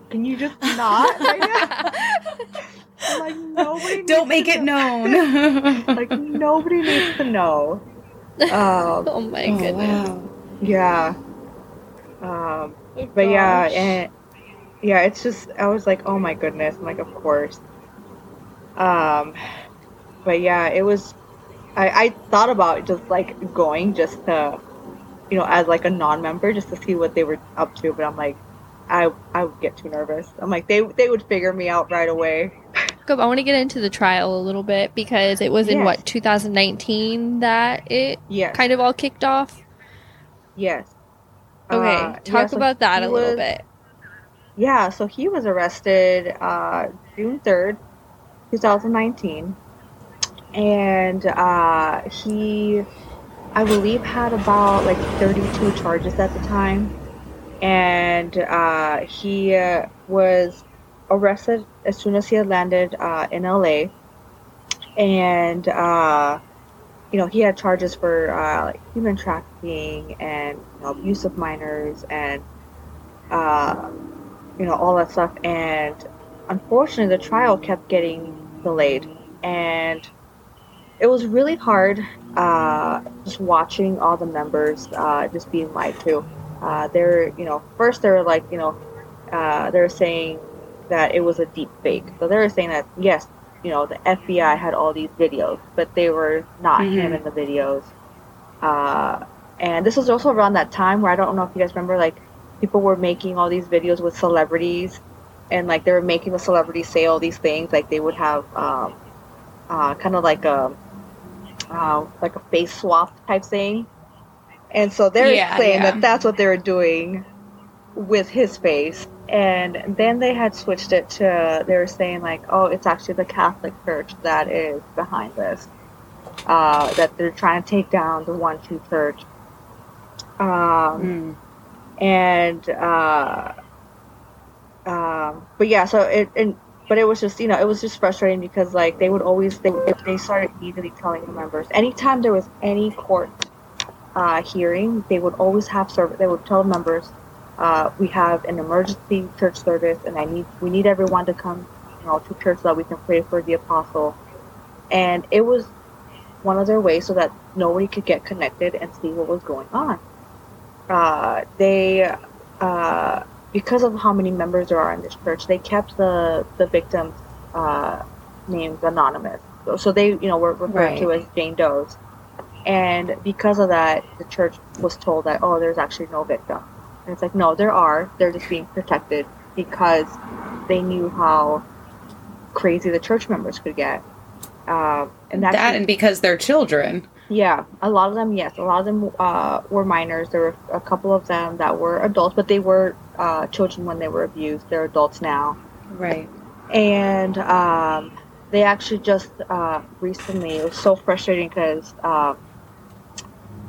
can you just not?" I'm like, nobody needs don't make to it know. known. Like nobody needs to know. Um, oh my oh, goodness. Wow. Yeah. Um, oh, but gosh. yeah, and yeah, it's just I was like, oh my goodness, I'm like, of course. Um. But yeah, it was, I, I thought about just like going just to, you know, as like a non-member just to see what they were up to. But I'm like, I I would get too nervous. I'm like, they they would figure me out right away. up, I want to get into the trial a little bit because it was in, yes. what, two thousand nineteen that it yes. kind of all kicked off? Yes. Okay, uh, talk yeah, so about that a little was, bit. Yeah, so he was arrested uh, June third, twenty nineteen, and uh, he, I believe, had about like thirty-two charges at the time, and uh, he uh, was arrested as soon as he had landed uh, in L A, and uh, you know, he had charges for uh, like human trafficking and, you know, abuse of minors and uh, you know, all that stuff. And unfortunately, the trial kept getting delayed, and it was really hard uh, just watching all the members uh, just being lied to. Uh, they're, you know, first they were like, you know, uh, they were saying that it was a deep fake. So they were saying that, yes, you know, the F B I had all these videos, but they were not mm-hmm. him in the videos. Uh, and this was also around that time where, I don't know if you guys remember, like, people were making all these videos with celebrities, and like they were making the celebrities say all these things. Like they would have um, uh, kind of like a uh, like a face swap type thing. And so they're yeah, saying yeah. that that's what they were doing with his face. And then they had switched it to, they were saying like, oh, it's actually the Catholic Church that is behind this. Uh, that they're trying to take down the one two church. Um, mm. And, uh, um, but yeah, so it, and, but it was just, you know, it was just frustrating because like they would always, they, they started easily telling the members. Anytime there was any court uh, hearing, they would always have service. They would tell members, Uh, we have an emergency church service, and I need we need everyone to come, you know, to church so that we can pray for the apostle. And it was one of their ways so that nobody could get connected and see what was going on. Uh, they, uh, because of how many members there are in this church, they kept the the victims' uh, names anonymous. So, so they, you know, were referred right. to as Jane Does. And because of that, the church was told that, oh, there's actually no victim. And it's like, no, there are. They're just being protected because they knew how crazy the church members could get. Uh, and that, that and because they're children. Yeah. A lot of them, yes. A lot of them uh, were minors. There were a couple of them that were adults, but they were uh, children when they were abused. They're adults now. Right. And um, they actually just uh, recently, it was so frustrating because uh,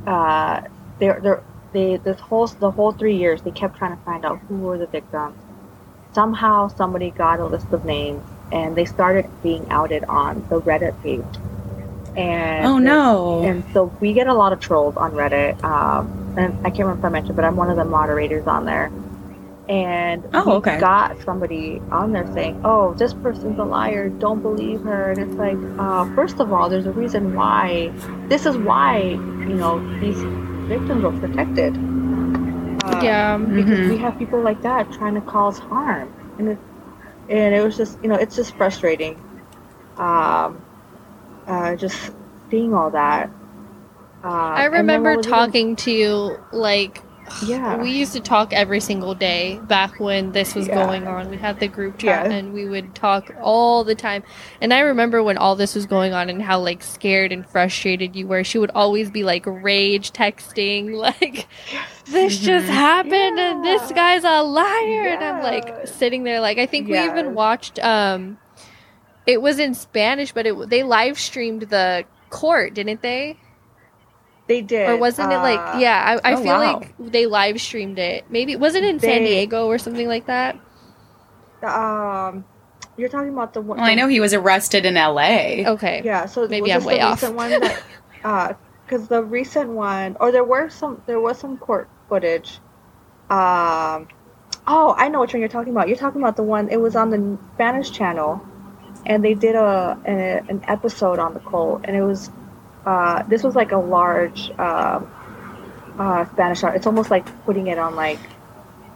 uh, they're... they're They, this whole the whole three years, they kept trying to find out who were the victims. Somehow, somebody got a list of names, and they started being outed on the Reddit page. And oh no! And so we get a lot of trolls on Reddit. Um, and I can't remember if I mentioned, but I'm one of the moderators on there. And oh, okay. we got somebody on there saying, "Oh, this person's a liar. Don't believe her." And it's like, uh, first of all, there's a reason why. This is why, you know, these victims are protected. Uh, yeah, because mm-hmm. we have people like that trying to cause harm, and it and it was just, you know, it's just frustrating. Um, uh, just seeing all that. Uh, I remember talking to you like yeah. we used to talk every single day back when this was yeah. going on. We had the group chat yeah. and we would talk all the time. And I remember when all this was going on and how like scared and frustrated you were. She would always be like rage texting, like this mm-hmm. just happened yeah. and this guy's a liar. Yeah. And I'm like sitting there like, I think yeah. we even watched, um, it was in Spanish, but it they live streamed the court, didn't they? They did. Or wasn't uh, it like, yeah, I, I oh, feel wow. like they live streamed it. Maybe, was it in they, San Diego or something like that? Um, You're talking about the one. Well, the, I know he was arrested in L A. Okay. Yeah, so maybe I'm way off. Because uh, the recent one, or there were some, there was some court footage. Um, Oh, I know which one you're talking about. You're talking about the one, it was on the Spanish channel, and they did a, a an episode on the cult, and it was, Uh, this was like a large uh, uh, Spanish art. It's almost like putting it on like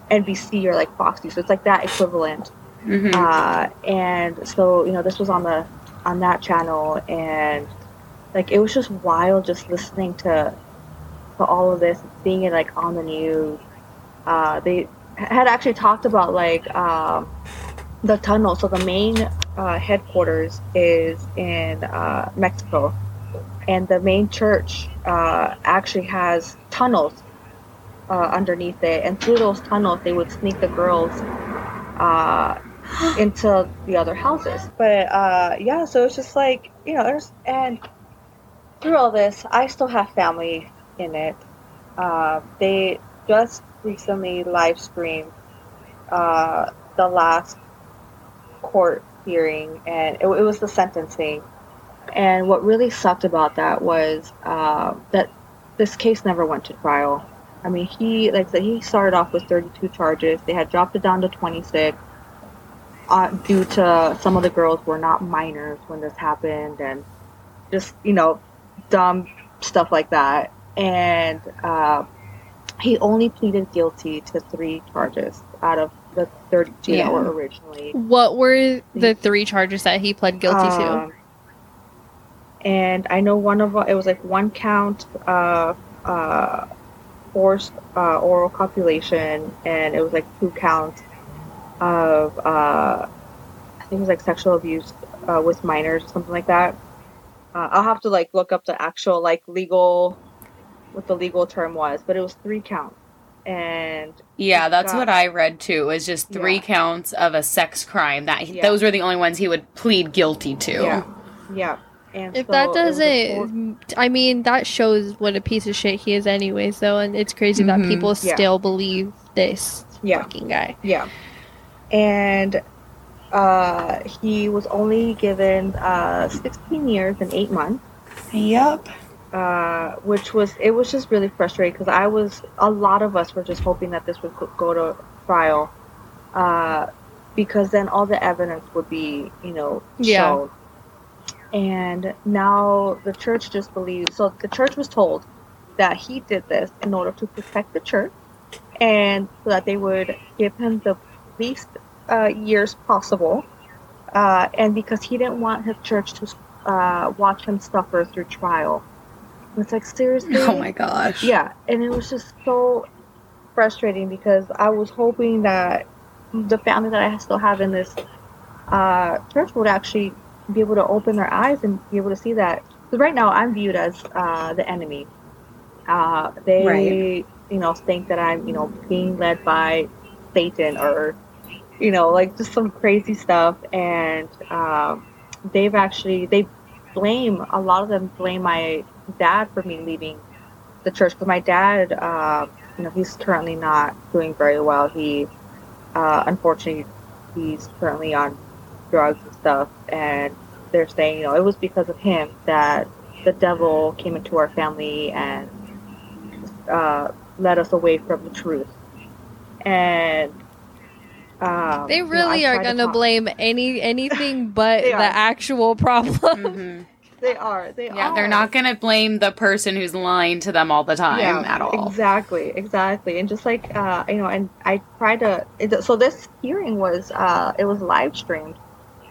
N B C or like Fox News. So it's like that equivalent. Mm-hmm. Uh, and so, you know, this was on the on that channel, and like it was just wild, just listening to to all of this, and seeing it like on the news. Uh, they had actually talked about like um, the tunnel. So the main uh, headquarters is in uh, Mexico, and the main church uh, actually has tunnels uh, underneath it, and through those tunnels they would sneak the girls uh, into the other houses. But uh, yeah, so it's just like, you know, there's, and through all this, I still have family in it. Uh, they just recently live streamed uh, the last court hearing, and it, it was the sentencing. And what really sucked about that was uh, that this case never went to trial. I mean, he, like I said, he started off with thirty-two charges. They had dropped it down to twenty-six uh, due to some of the girls were not minors when this happened, and just, you know, dumb stuff like that. And uh, he only pleaded guilty to three charges out of the thirty-two yeah. that were originally. What were the three charges that he pled guilty um, to? And I know one of it was like one count of uh, forced uh, oral copulation, and it was like two counts of uh, I think it was like sexual abuse uh, with minors or something like that. Uh, I'll have to like look up the actual like legal what the legal term was, but it was three counts. And yeah, that's got, what I read too. Is just three yeah. counts of a sex crime. That yeah. those were the only ones he would plead guilty to. Yeah. Yeah. And if so that doesn't, before- I mean, that shows what a piece of shit he is anyways, though, and it's crazy mm-hmm. that people yeah. still believe this yeah. fucking guy. Yeah. And uh, he was only given uh, sixteen years and eight months. Yep. Uh, which was, it was just really frustrating, because I was, a lot of us were just hoping that this would go to trial, uh, because then all the evidence would be, you know, yeah. shown. And now the church just believes, so the church was told that he did this in order to protect the church, and so that they would give him the least uh, years possible, uh, and because he didn't want his church to uh, watch him suffer through trial. It's like, seriously? Oh my gosh. Yeah, and it was just so frustrating, because I was hoping that the family that I still have in this uh, church would actually be able to open their eyes and be able to see that. Because right now I'm viewed as uh, the enemy. Uh, they, right. you know, think that I'm, you know, being led by Satan, or, you know, like just some crazy stuff. And uh, they've actually, they blame, a lot of them blame my dad for me leaving the church. Because my dad, uh, you know, he's currently not doing very well. He, uh, unfortunately, he's currently on drugs and stuff, and they're saying, you know, it was because of him that the devil came into our family and uh, led us away from the truth. And um, they really you know, are going to blame any anything but the actual problem. Mm-hmm. They are. They yeah, are. They're not going to blame the person who's lying to them all the time yeah, at all. Exactly, exactly. And just like, uh, you know, and I tried to, it, so this hearing was, uh, it was live streamed.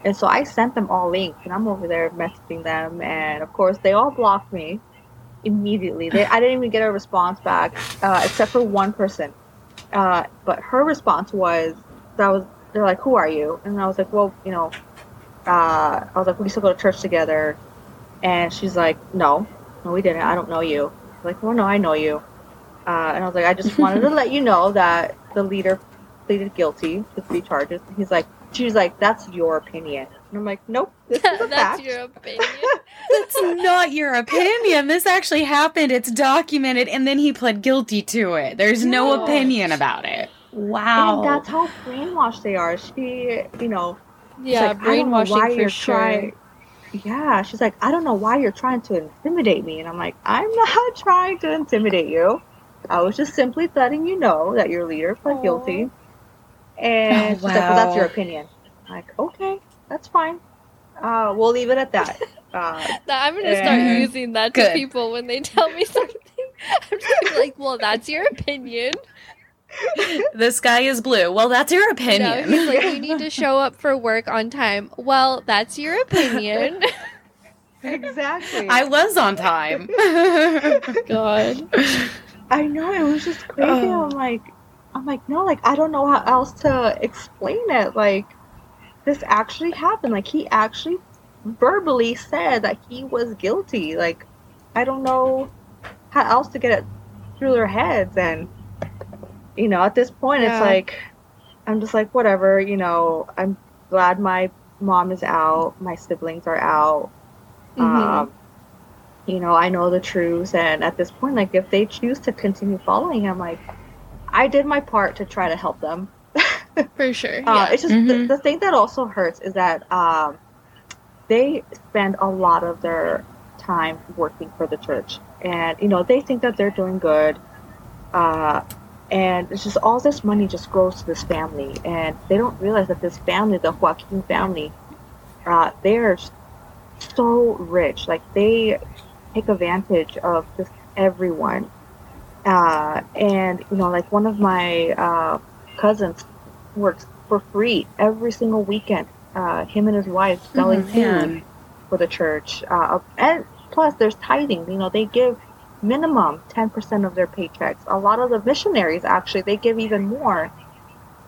And so I sent them all links, and I'm over there messaging them. And, of course, they all blocked me immediately. They, I didn't even get a response back, uh, except for one person. Uh, but her response was, that was, they're like, who are you? And I was like, well, you know, uh, I was like, we still go to church together. And she's like, no, no, we didn't. I don't know you. I was like, well, no, I know you. Uh, and I was like, I just wanted to let you know that the leader pleaded guilty to three charges. And he's like, she's like, that's your opinion. And I'm like, nope, this is a that's fact. Your opinion. That's not your opinion. This actually happened. It's documented. And then he pled guilty to it. There's no, no opinion about it. Wow. And that's how brainwashed they are. She, you know, yeah, like, brainwashing I don't know why for sure. Trying. Yeah, she's like, I don't know why you're trying to intimidate me. And I'm like, I'm not trying to intimidate you. I was just simply letting you know that your leader pled Aww. guilty. And oh, she's wow. like, well, that's your opinion. I'm like, okay, that's fine. Uh, we'll leave it at that. Uh, I'm going to start using that to good. people when they tell me something. I'm just gonna be like, well, that's your opinion. This guy is blue. Well, that's your opinion. No, he's like, you need to show up for work on time. Well, that's your opinion. Exactly. I was on time. God. I know. It was just crazy. Oh. I'm like, I'm like, no, like, I don't know how else to explain it. Like, this actually happened. Like, he actually verbally said that he was guilty. Like, I don't know how else to get it through their heads. And, you know, at this point, yeah. It's like, I'm just like, whatever, you know, I'm glad my mom is out. My siblings are out. Mm-hmm. Um, you know, I know the truth. And at this point, like, if they choose to continue following him, like, I did my part to try to help them. For sure. Yeah. Uh, it's just mm-hmm. the, the thing that also hurts is that um, they spend a lot of their time working for the church. And, you know, they think that they're doing good. Uh, and it's just all this money just goes to this family. And they don't realize that this family, the Joaquin family, uh, they're so rich. Like, they take advantage of just everyone. Uh, and, you know, like, one of my uh, cousins works for free every single weekend. Uh, him and his wife selling mm-hmm, food yeah. for the church. Uh, and plus, there's tithing. You know, they give minimum ten percent of their paychecks. A lot of the missionaries, actually, they give even more.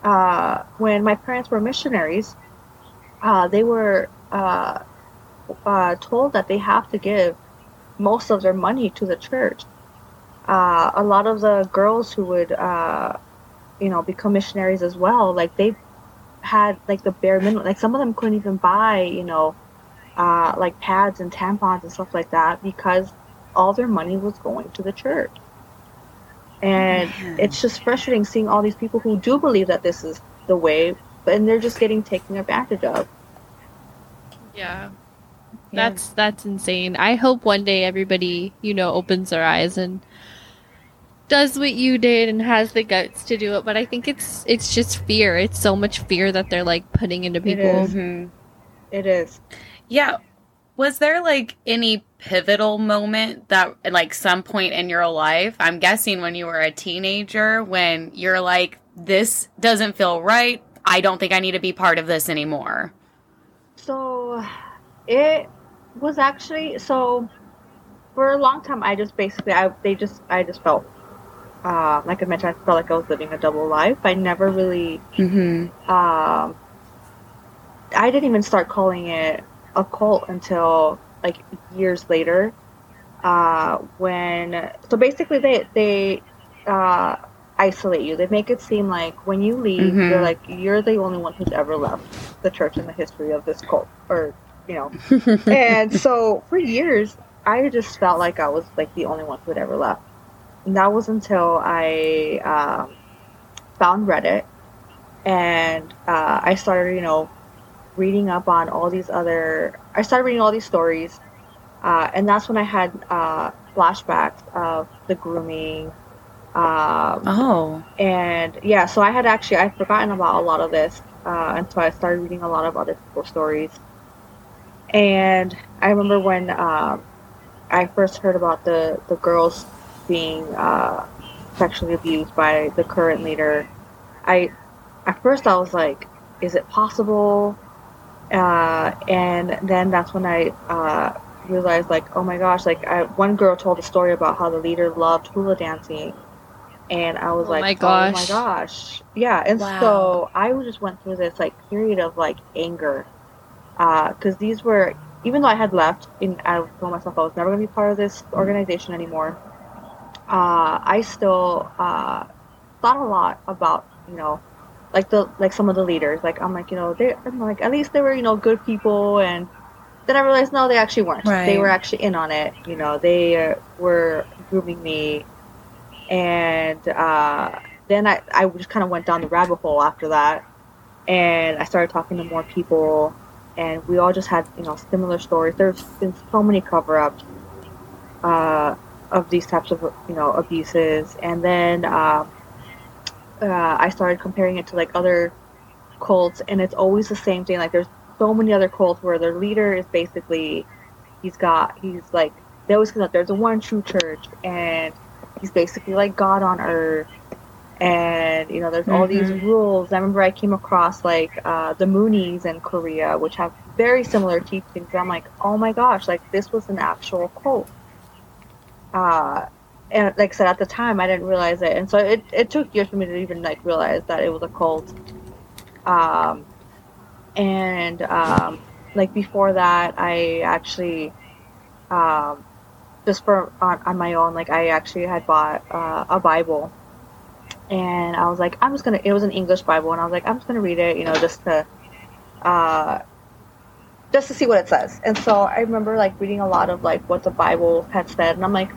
Uh, when my parents were missionaries, uh, they were uh, uh, told that they have to give most of their money to the church. Uh, a lot of the girls who would... Uh, you know, become missionaries as well. Like, they had, like, the bare minimum. Like, some of them couldn't even buy, you know, uh, like, pads and tampons and stuff like that because all their money was going to the church. And Man. It's just frustrating seeing all these people who do believe that this is the way, but and they're just getting taken advantage of. Yeah. That's, yeah. that's insane. I hope one day everybody, you know, opens their eyes and does what you did and has the guts to do it, but I think it's it's just fear. It's so much fear that they're like putting into people. It is. Mm-hmm. It is. Yeah. Was there like any pivotal moment that like some point in your life, I'm guessing when you were a teenager, when you're like, this doesn't feel right. I don't think I need to be part of this anymore. So it was actually, so for a long time, I just basically, I they just, I just felt Uh, like I mentioned, I felt like I was living a double life. I never really, mm-hmm. um, I didn't even start calling it a cult until like years later. Uh, when, so basically they, they, uh, isolate you. They make it seem like when you leave, mm-hmm. you're like, you're the only one who's ever left the church in the history of this cult or, you know. And so for years, I just felt like I was like the only one who had ever left. And that was until I um, found Reddit, and uh, I started, you know, reading up on all these other. I started reading all these stories, uh, and that's when I had uh, flashbacks of the grooming. Um, oh. And yeah, so I had actually I'd forgotten about a lot of this, uh, and so I started reading a lot of other people's stories. And I remember when um, I first heard about the the girls being uh, sexually abused by the current leader, I at first I was like, is it possible? Uh, and then that's when I uh, realized, like, oh my gosh, like I, one girl told a story about how the leader loved hula dancing, and I was oh like, my gosh. oh my gosh, yeah. And wow. so I just went through this like period of like anger, because uh, these were, even though I had left, and I told myself I was never going to be part of this organization anymore. Uh, I still uh, thought a lot about, you know, like the like some of the leaders. Like I'm like, you know, they I'm like at least they were, you know, good people. And then I realized no, they actually weren't. Right. They were actually in on it. You know, they were grooming me. And uh, then I I just kind of went down the rabbit hole after that, and I started talking to more people, and we all just had, you know, similar stories. There's been so many cover-ups. Uh, of these types of, you know, abuses. And then uh, uh, I started comparing it to, like, other cults, and it's always the same thing. Like, there's so many other cults where their leader is basically, he's got, he's, like, they always say that there's a one true church, and he's basically, like, God on earth. And, you know, there's mm-hmm. all these rules. I remember I came across, like, uh, the Moonies in Korea, which have very similar teachings. I'm like, oh, my gosh, like, this was an actual cult. Uh, and like I said, at the time, I didn't realize it. And so it, it took years for me to even, like, realize that it was a cult. Um, And um, like before that, I actually um, just for on, on my own, like I actually had bought uh, a Bible, and I was like, I'm just gonna. It was an English Bible, and I was like, I'm just gonna read it, you know, just to uh, just to see what it says. And so I remember like reading a lot of like what the Bible had said, and I'm like,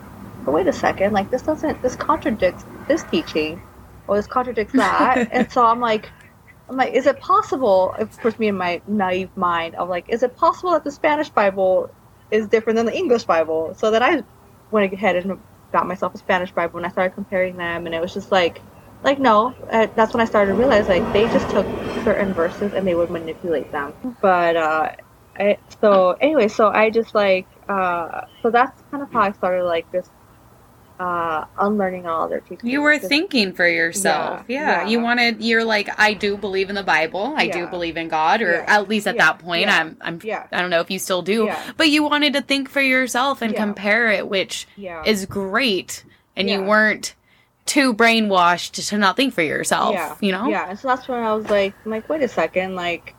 but wait a second, like this doesn't, this contradicts this teaching, or this contradicts that. And so I'm like. I'm like, is it possible, of course, me in my naive mind, I'm like, is it possible that the Spanish Bible is different than the English Bible? So then I went ahead and got myself a Spanish Bible, and I started comparing them, and it was just like, like, no. And that's when I started to realize, like, they just took certain verses, and they would manipulate them. But, uh, I, so, anyway, so I just, like, uh, so that's kind of how I started, like, this Uh, unlearning all their teachings. You were thinking for yourself. Yeah, yeah. yeah. You wanted, you're like, I do believe in the Bible. I yeah. do believe in God, or yeah. at least at yeah. that point, yeah. I'm, I'm, yeah. I don't know if you still do, yeah. but you wanted to think for yourself and yeah. compare it, which yeah. is great. And yeah. you weren't too brainwashed to not think for yourself, yeah. you know? Yeah. And so that's when I was like, I'm like, wait a second. Like,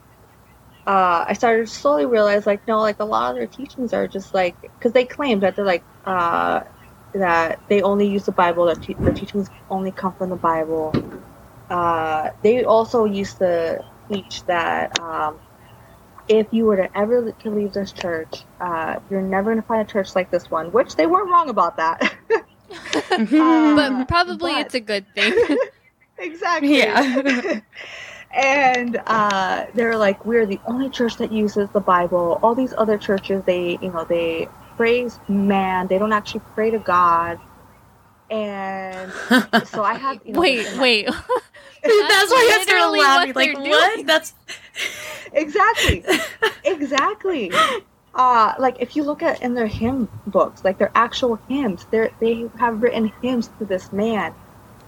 uh, I started to slowly realize, like, no, like a lot of their teachings are just like, because they claim that they're like, uh, that they only use the Bible, that te- the teachings only come from the Bible. Uh, they also used to teach that um, if you were to ever to leave this church, uh, you're never going to find a church like this one, which they weren't wrong about that. um, but probably but... it's a good thing. Exactly. Yeah. And uh, they're like, we're the only church that uses the Bible. All these other churches, they, you know, they... praise man, they don't actually pray to God. And so I have you know, wait like, wait that's, that's why I started laughing like what doing. That's exactly exactly uh like if you look at in their hymn books, like their actual hymns, they they have written hymns to this man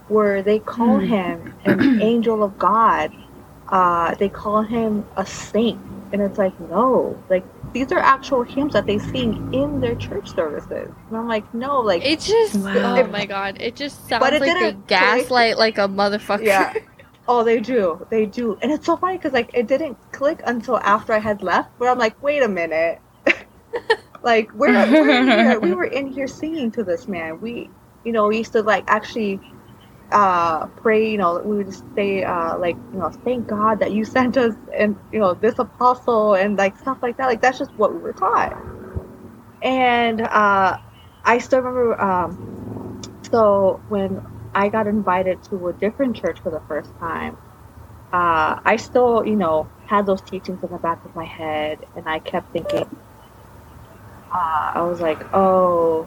where they call mm. him an angel of God, uh they call him a saint. And it's like, no, like these are actual hymns that they sing in their church services. And I'm like, no, like it just wow. it, oh my god, it just sounds but it like they gaslight like a motherfucker. Yeah. Oh, they do, they do, and it's so funny because like it didn't click until after I had left. But I'm like, wait a minute, like we're, we're in here, we were in here singing to this man. We, you know, we used to like actually. Uh, pray, you know, we would say, uh, like, you know, thank God that you sent us, and you know, this apostle, and like stuff like that. Like that's just what we were taught. And uh, I still remember. Um, so when I got invited to a different church for the first time, uh, I still, you know, had those teachings in the back of my head, and I kept thinking. Uh, I was like, oh.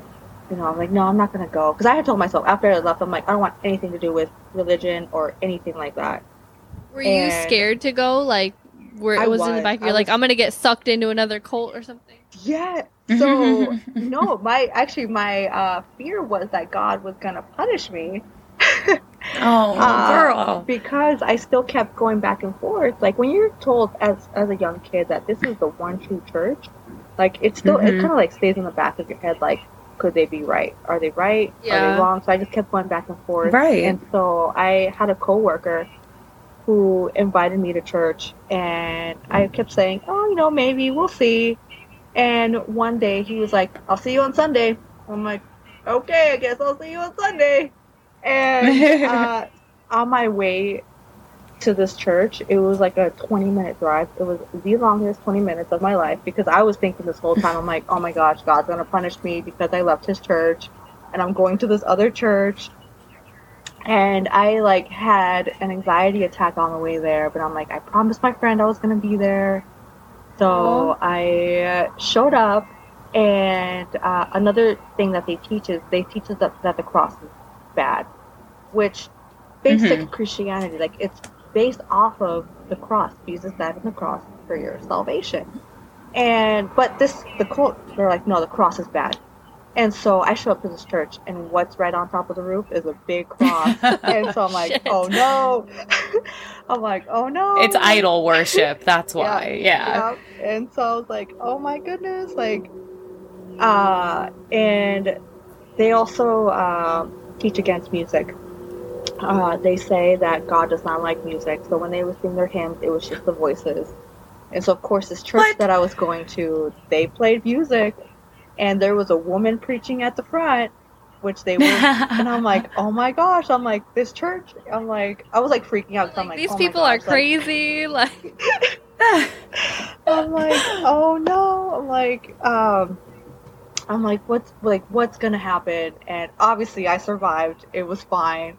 You know, I'm like, no, I'm not gonna go, because I had told myself after I left, I'm like, I don't want anything to do with religion or anything like that. Were and you scared to go? Like, where it was, was in the back of your, like, I'm gonna get sucked into another cult or something. Yeah. So no, my actually my uh, fear was that God was gonna punish me. Oh, uh, girl. Because I still kept going back and forth. Like when you're told as as a young kid that this is the one true church, like it's still mm-hmm. it kind of like stays in the back of your head, like. Could they be right? Are they right? Yeah. Are they wrong? So I just kept going back and forth. Right. And so I had a coworker who invited me to church, and I kept saying, oh, you know, maybe we'll see. And one day he was like, I'll see you on Sunday. I'm like, okay, I guess I'll see you on Sunday. And uh, on my way to this church, it was like a twenty minute drive. It was the longest twenty minutes of my life, because I was thinking this whole time, I'm like, oh my gosh, God's gonna punish me because I left his church and I'm going to this other church. And I like had an anxiety attack on the way there, but I'm like, I promised my friend I was gonna be there. So I showed up. And uh, another thing that they teach is they teach us that, that the cross is bad, which basic mm-hmm. Christianity, like it's based off of the cross. Jesus died on the cross for your salvation. And but this the cult, they're like, no, the cross is bad. And so I show up to this church, and what's right on top of the roof is a big cross. And so I'm like, shit. Oh no. I'm like, oh no. It's idol worship. That's why. Yeah, yeah. yeah. And so I was like, oh my goodness, like, uh, and they also uh, teach against music. Uh, they say that God does not like music, so when they would sing their hymns, it was just the voices. And so, of course, this church what? that I was going to, they played music, and there was a woman preaching at the front, which they were, and I'm like, oh my gosh, I'm like, this church, I'm like, I was like freaking out. Like, I'm like, these oh people are crazy, like, like I'm like, oh no, like, um, I'm like, what's, like, what's gonna happen? And obviously I survived, it was fine.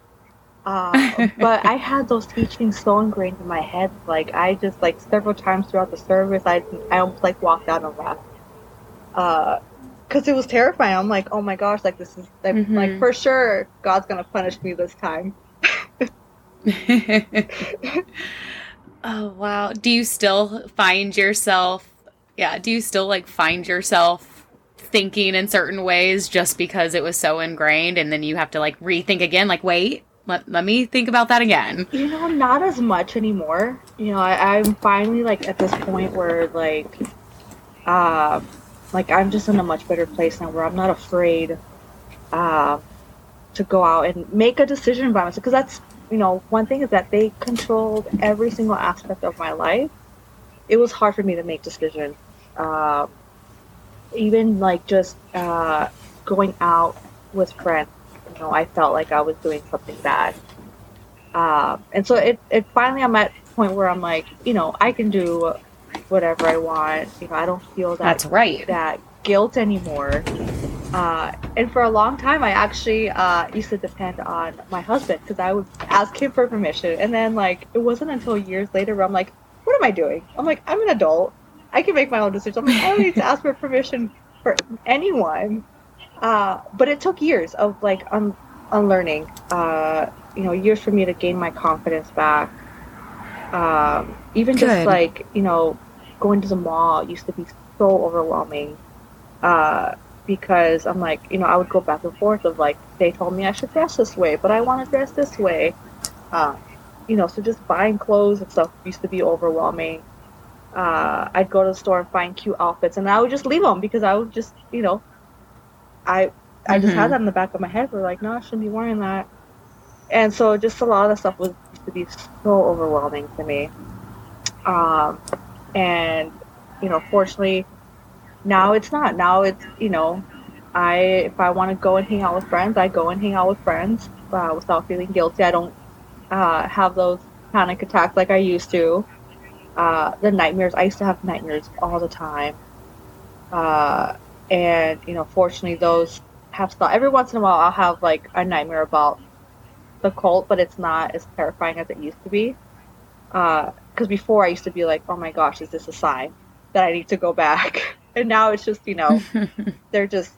Uh, but I had those teachings so ingrained in my head, like, I just, like, several times throughout the service, I, I almost, like, walked out and left, uh, because it was terrifying. I'm like, oh my gosh, like, this is, like, mm-hmm. like for sure, God's gonna punish me this time. Oh, wow. Do you still find yourself, yeah, do you still, like, find yourself thinking in certain ways just because it was so ingrained, and then you have to, like, rethink again, like, wait? Let, let me think about that again. You know, not as much anymore. You know, I, I'm finally, like, at this point where, like, uh, like, I'm just in a much better place now where I'm not afraid uh, to go out and make a decision by myself. Because that's, you know, one thing is that they controlled every single aspect of my life. It was hard for me to make decisions. Uh, even, like, just uh, going out with friends. You know, I felt like I was doing something bad. Uh, and so it, it finally, I'm at a point where I'm like, you know, I can do whatever I want. You know, I don't feel that, That's right. that guilt anymore. Uh, and for a long time, I actually uh, used to depend on my husband because I would ask him for permission. And then, like, it wasn't until years later where I'm like, what am I doing? I'm like, I'm an adult. I can make my own decisions. I'm like, I don't need to ask for permission for anyone. Uh, but it took years of, like, un- unlearning, uh, you know, years for me to gain my confidence back. Um, even Good. just, like, you know, going to the mall used to be so overwhelming uh, because I'm like, you know, I would go back and forth of, like, they told me I should dress this way, but I want to dress this way. Uh, you know, so just buying clothes and stuff used to be overwhelming. Uh, I'd go to the store and find cute outfits, and I would just leave them because I would just, you know, I I just mm-hmm. had that in the back of my head. We're like, no, I shouldn't be wearing that. And so just a lot of the stuff was used to be so overwhelming to me. Um, and, you know, fortunately, now it's not. Now it's, you know, I if I want to go and hang out with friends, I go and hang out with friends uh, without feeling guilty. I don't uh, have those panic attacks like I used to. Uh, the nightmares, I used to have nightmares all the time. Uh And, you know, fortunately, those have stopped. Every once in a while, I'll have, like, a nightmare about the cult, but it's not as terrifying as it used to be. Because uh, before, I used to be like, oh, my gosh, is this a sign that I need to go back? And now it's just, you know, they're just,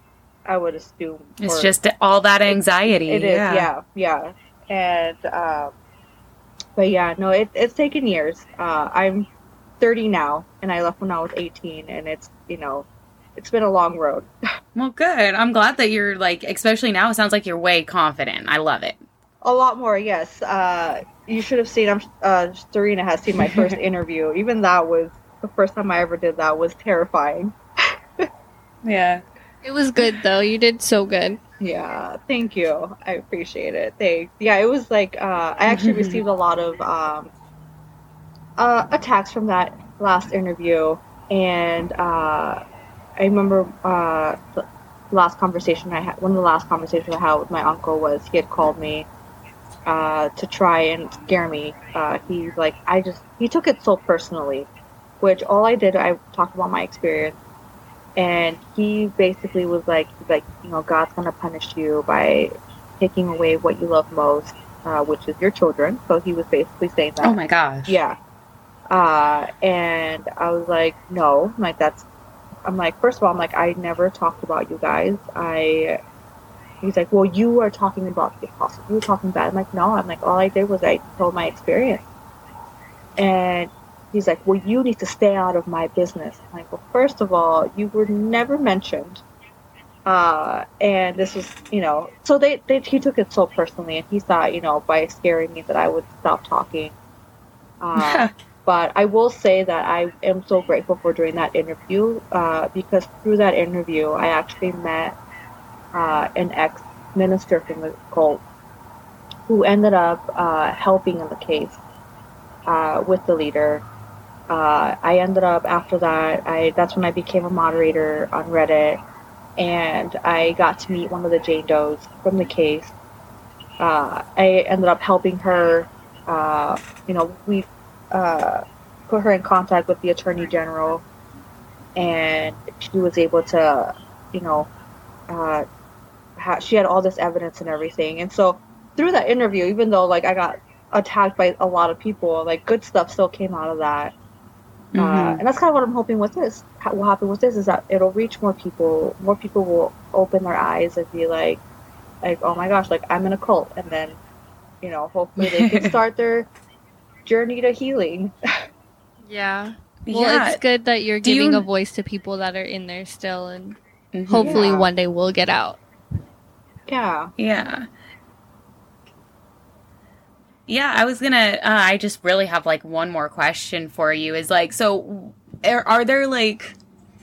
I would assume. It's or, just all that anxiety. It, it yeah. is, yeah, yeah. And, um, but, yeah, no, it, it's taken years. Uh, I'm thirty now, and I left when I was eighteen, and it's, you know, it's been a long road. Well, good. I'm glad that you're, like, especially now, it sounds like you're way confident. I love it. A lot more, yes. Uh, you should have seen, I'm, uh, Serena has seen my first interview. Even that was, the first time I ever did that was terrifying. Yeah. It was good, though. You did so good. Yeah. Thank you. I appreciate it. Thanks. Yeah, it was, like, uh, I actually received a lot of um, uh, attacks from that last interview. And, uh... I remember uh, the last conversation I had, one of the last conversations I had with my uncle was he had called me uh, to try and scare me. Uh, he, like, I just, he took it so personally, which all I did, I talked about my experience. And he basically was like, like, you know, God's going to punish you by taking away what you love most, uh, which is your children. So he was basically saying that. Oh my gosh. Yeah. Uh, and I was like, no, like that's, I'm like, first of all, I'm like, I never talked about you guys. I, he's like, well, you are talking about the apostle. You were talking bad. I'm like, no. I'm like, all I did was I told my experience. And he's like, well, you need to stay out of my business. I'm like, well, first of all, you were never mentioned. Uh, and this was, you know, so they, they, he took it so personally. And he thought, you know, by scaring me that I would stop talking. Uh, But I will say that I am so grateful for doing that interview uh, because through that interview, I actually met uh, an ex-minister from the cult who ended up uh, helping in the case uh, with the leader. uh, I ended up after that, I that's when I became a moderator on Reddit, and I got to meet one of the Jane Does from the case. Uh, I ended up helping her, uh, you know, we uh, put her in contact with the Attorney General, and she was able to, you know, uh, ha- she had all this evidence and everything. And so through that interview, even though, like, I got attacked by a lot of people, like, good stuff still came out of that. Mm-hmm. Uh, and that's kind of what I'm hoping with this, what will happen with this is that it'll reach more people, more people will open their eyes and be like, like, oh my gosh, like, I'm in a cult. And then, you know, hopefully they can start their journey to healing. Yeah. Well, yeah. It's good that you're Do giving you... a voice to people that are in there still, and mm-hmm. hopefully yeah. one day we'll get out. Yeah. Yeah. Yeah, I was gonna, uh, I just really have, like, one more question for you is, like, so are, are there, like,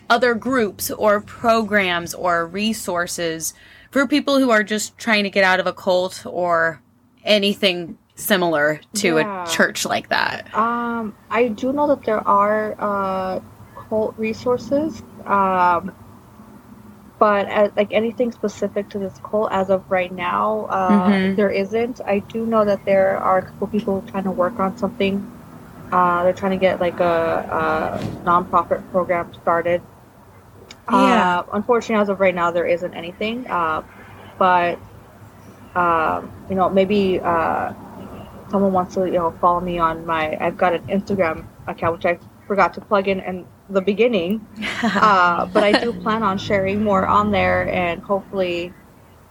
other groups or programs or resources for people who are just trying to get out of a cult or anything similar to yeah. a church like that? Um, I do know that there are uh, cult resources, um, but as, like, anything specific to this cult as of right now, uh, mm-hmm. there isn't. I do know that there are a couple people trying to work on something. Uh, they're trying to get, like, a, a nonprofit program started. Yeah. Uh, unfortunately, as of right now, there isn't anything. Uh, but, uh, you know, maybe uh, someone wants to, you know, follow me on my... I've got an Instagram account, which I forgot to plug in in the beginning. uh, but I do plan on sharing more on there. And hopefully,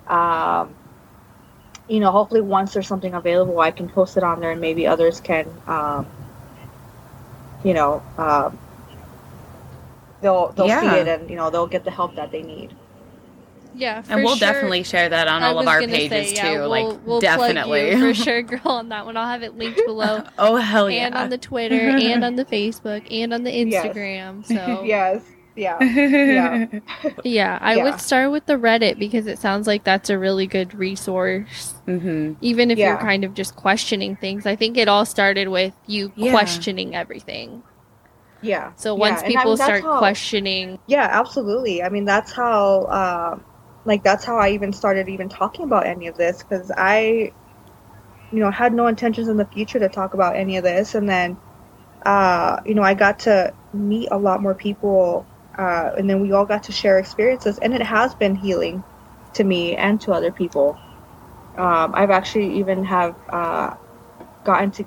um, you know, hopefully once there's something available, I can post it on there, and maybe others can, um, you know... Uh, They'll they'll yeah. see it, and, you know, they'll get the help that they need. Yeah, for and we'll sure. definitely share that on I all of our pages say, yeah, too. We'll, like we'll definitely plug you for sure, girl, on that one. I'll have it linked below. Oh hell yeah! And on the Twitter, and on the Facebook, and on the Instagram. Yes. So yes, yeah, yeah, yeah. I yeah. would start with the Reddit, because it sounds like that's a really good resource. Mm-hmm. Even if yeah. you're kind of just questioning things, I think it all started with you yeah. questioning everything. Yeah. So once yeah. people I mean, start how, questioning. Yeah, absolutely. I mean, that's how, uh, like, that's how I even started even talking about any of this, because I, you know, had no intentions in the future to talk about any of this. And then, uh, you know, I got to meet a lot more people, uh, and then we all got to share experiences, and it has been healing to me and to other people. Um, I've actually even have uh, gotten to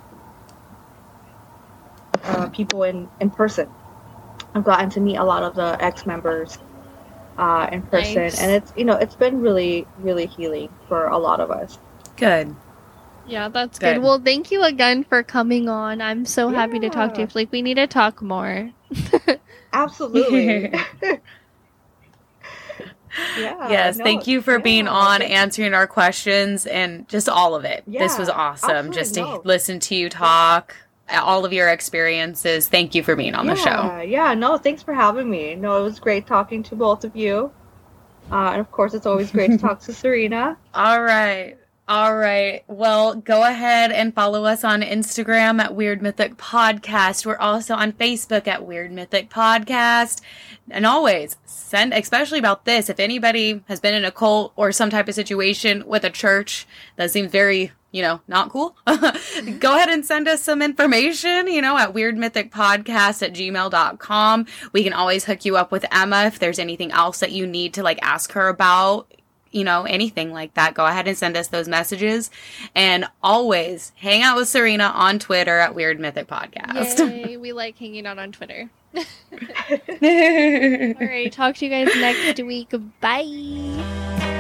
Uh, people in, in person. I've gotten to meet a lot of the ex-members uh, in person. Nice. And it's, you know, it's been really, really healing for a lot of us. Good. Yeah, that's good. good. Well, thank you again for coming on. I'm so yeah. happy to talk to you. Like, we need to talk more. Absolutely. Yeah, yes, no, thank you for yeah, being on, answering our questions, and just all of it. Yeah, this was awesome just to no. listen to you talk. Yeah. All of your experiences. Thank you for being on yeah, the show. Yeah, no, thanks for having me. No, it was great talking to both of you. Uh, and of course, it's always great to talk to Serena. All right. All right. Well, go ahead and follow us on Instagram at Weird Mythic Podcast. We're also on Facebook at Weird Mythic Podcast. And always send, especially about this, if anybody has been in a cult or some type of situation with a church that seems very, you know, not cool, go ahead and send us some information, you know, at weirdmythicpodcast at gmail dot com. We can always hook you up with Emma if there's anything else that you need to, like, ask her about, you know, anything like that. Go ahead and send us those messages. And always hang out with Serena on Twitter at Weird Mythic Podcast. Yay, we like hanging out on Twitter. All right, talk to you guys next week. Bye.